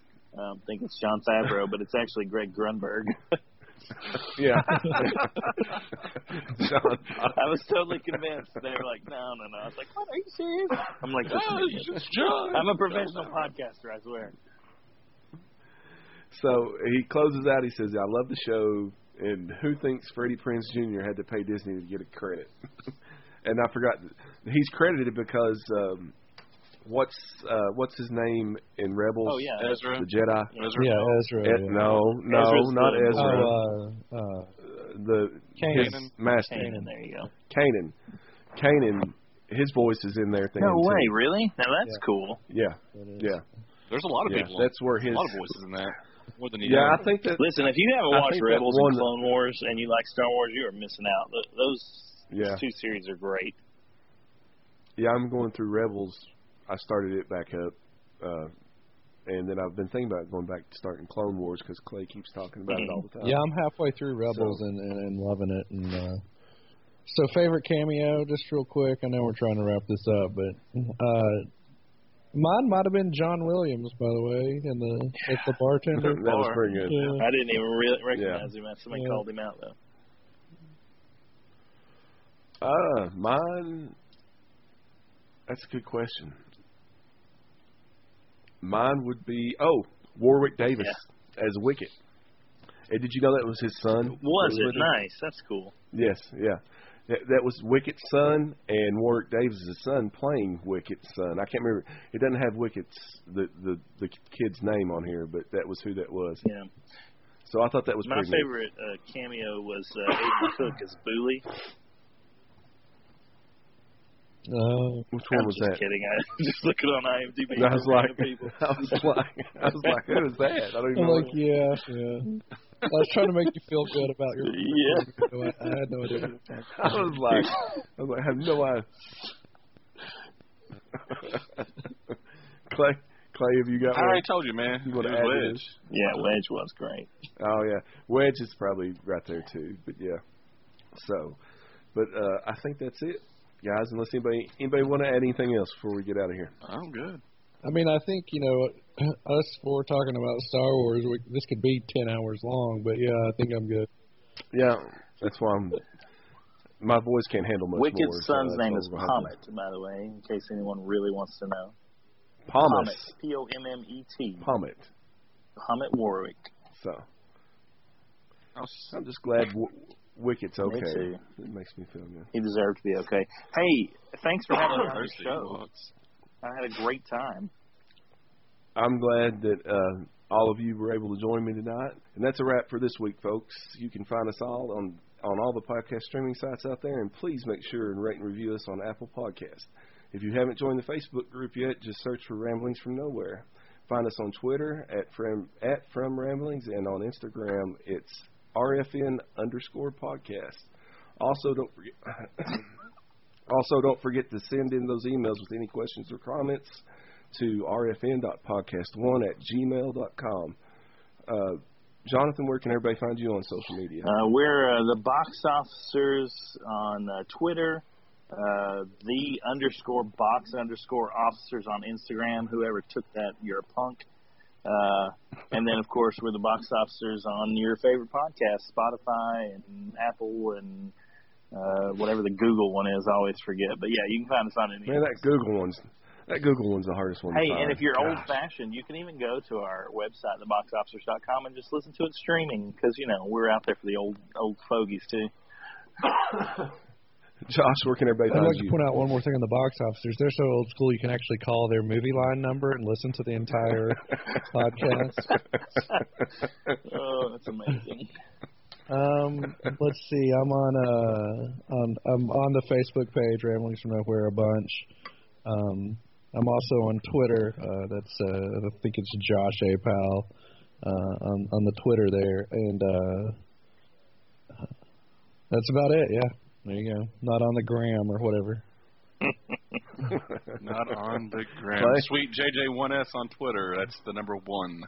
think it's Jon Favreau, but it's actually Greg Grunberg. Yeah. I was totally convinced. They were like, no. I was like, what, are you serious? I'm like, it's John. I'm a professional podcaster, I swear. So he closes out. He says, I love the show. And who thinks Freddie Prinze Jr. had to pay Disney to get a credit? And I forgot. He's credited because what's his name in Rebels? Oh, yeah, Ezra. The Jedi. Ezra. Yeah, Ezra. Yeah. No, Ezra's not good. Ezra. Kanan. Master. Kanan, there you go. Kanan, his voice is in there. No way, too. Really? Now that's cool. Yeah. Yeah. There's a lot of people. That's where his... A lot of voices in there. More than you know. I think that... Listen, if you haven't watched Rebels and Clone Wars and you like Star Wars, you are missing out. Those two series are great. Yeah, I'm going through Rebels. I started it back up. And then I've been thinking about going back to starting Clone Wars because Clay keeps talking about it all the time. Yeah, I'm halfway through Rebels and loving it. And so favorite cameo, just real quick. I know we're trying to wrap this up, but... Mine might have been John Williams, by the way, as the bartender. That was pretty good. Yeah. I didn't even recognize him. Somebody called him out, though. Mine... That's a good question. Mine would be... Oh, Warwick Davis as Wicket. And did you know that was his son? Was it? Nice. That's cool. Yes, yeah. That was Wicket's son and Warwick Davis' son playing Wicket's son. I can't remember. It doesn't have Wicket's the kid's name on here, but that was who that was. Yeah. So I thought that was my favorite cameo was Aiden Cook as Booley. Which one was that? I'm just kidding. I just looking on IMDb. No, I was like, who is that? I don't even know. Yeah. I was trying to make you feel good about your... Yeah. So I had no idea. I was like, I have no idea. Clay, have you got one? I already told you, man. You want to add Wedge. This? Yeah, Wedge was great. Oh, yeah. Wedge is probably right there, too. But, yeah. So, but I think that's it, guys, unless anybody want to add anything else before we get out of here. I'm good. I mean, I think, us four talking about Star Wars, this could be 10 hours long, but, yeah, I think I'm good. Yeah, that's why my voice can't handle much Wicked's more. Wicked's son's name is Pommet, by the way, in case anyone really wants to know. Pommet. Pommet. Pommet Warwick. So, I'm just glad Wicked's okay. Me too. It makes me feel good. He deserved to be okay. Hey, thanks for having me on the show. I had a great time. I'm glad that all of you were able to join me tonight. And that's a wrap for this week, folks. You can find us all on all the podcast streaming sites out there. And please make sure and rate and review us on Apple Podcasts. If you haven't joined the Facebook group yet, just search for Ramblings From Nowhere. Find us on Twitter at From Ramblings and on Instagram it's RFN_podcast. Also, don't forget... Also, don't forget to send in those emails with any questions or comments to rfn.podcast1@gmail.com. Jonathan, where can everybody find you on social media? We're the Box Officers on Twitter, the _box_officers on Instagram. Whoever took that, you're a punk. And then, of course, we're the Box Officers on your favorite podcast, Spotify and Apple and... whatever the Google one is, I always forget. But, yeah, you can find us on any. Man, that Google one's the hardest one to find. Hey, and if you're old-fashioned, you can even go to our website, theboxofficers.com, and just listen to it streaming because, we're out there for the old fogies, too. Josh, where can everybody find you? I'd like to point out one more thing on the Box Officers. They're so old school you can actually call their movie line number and listen to the entire podcast. Oh, that's amazing. Let's see. I'm on the Facebook page, Ramblings From Nowhere, a bunch. I'm also on Twitter. That's I think it's Josh A. Powell on the Twitter there, and that's about it. Yeah, there you go. Not on the gram or whatever. Not on the gram. Play? Sweet JJ1S on Twitter. That's the number one.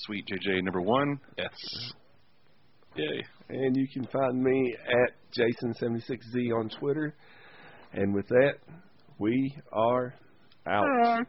Sweet JJ number one. Yes. Yay. And you can find me at Jason76Z on Twitter. And with that, We are out.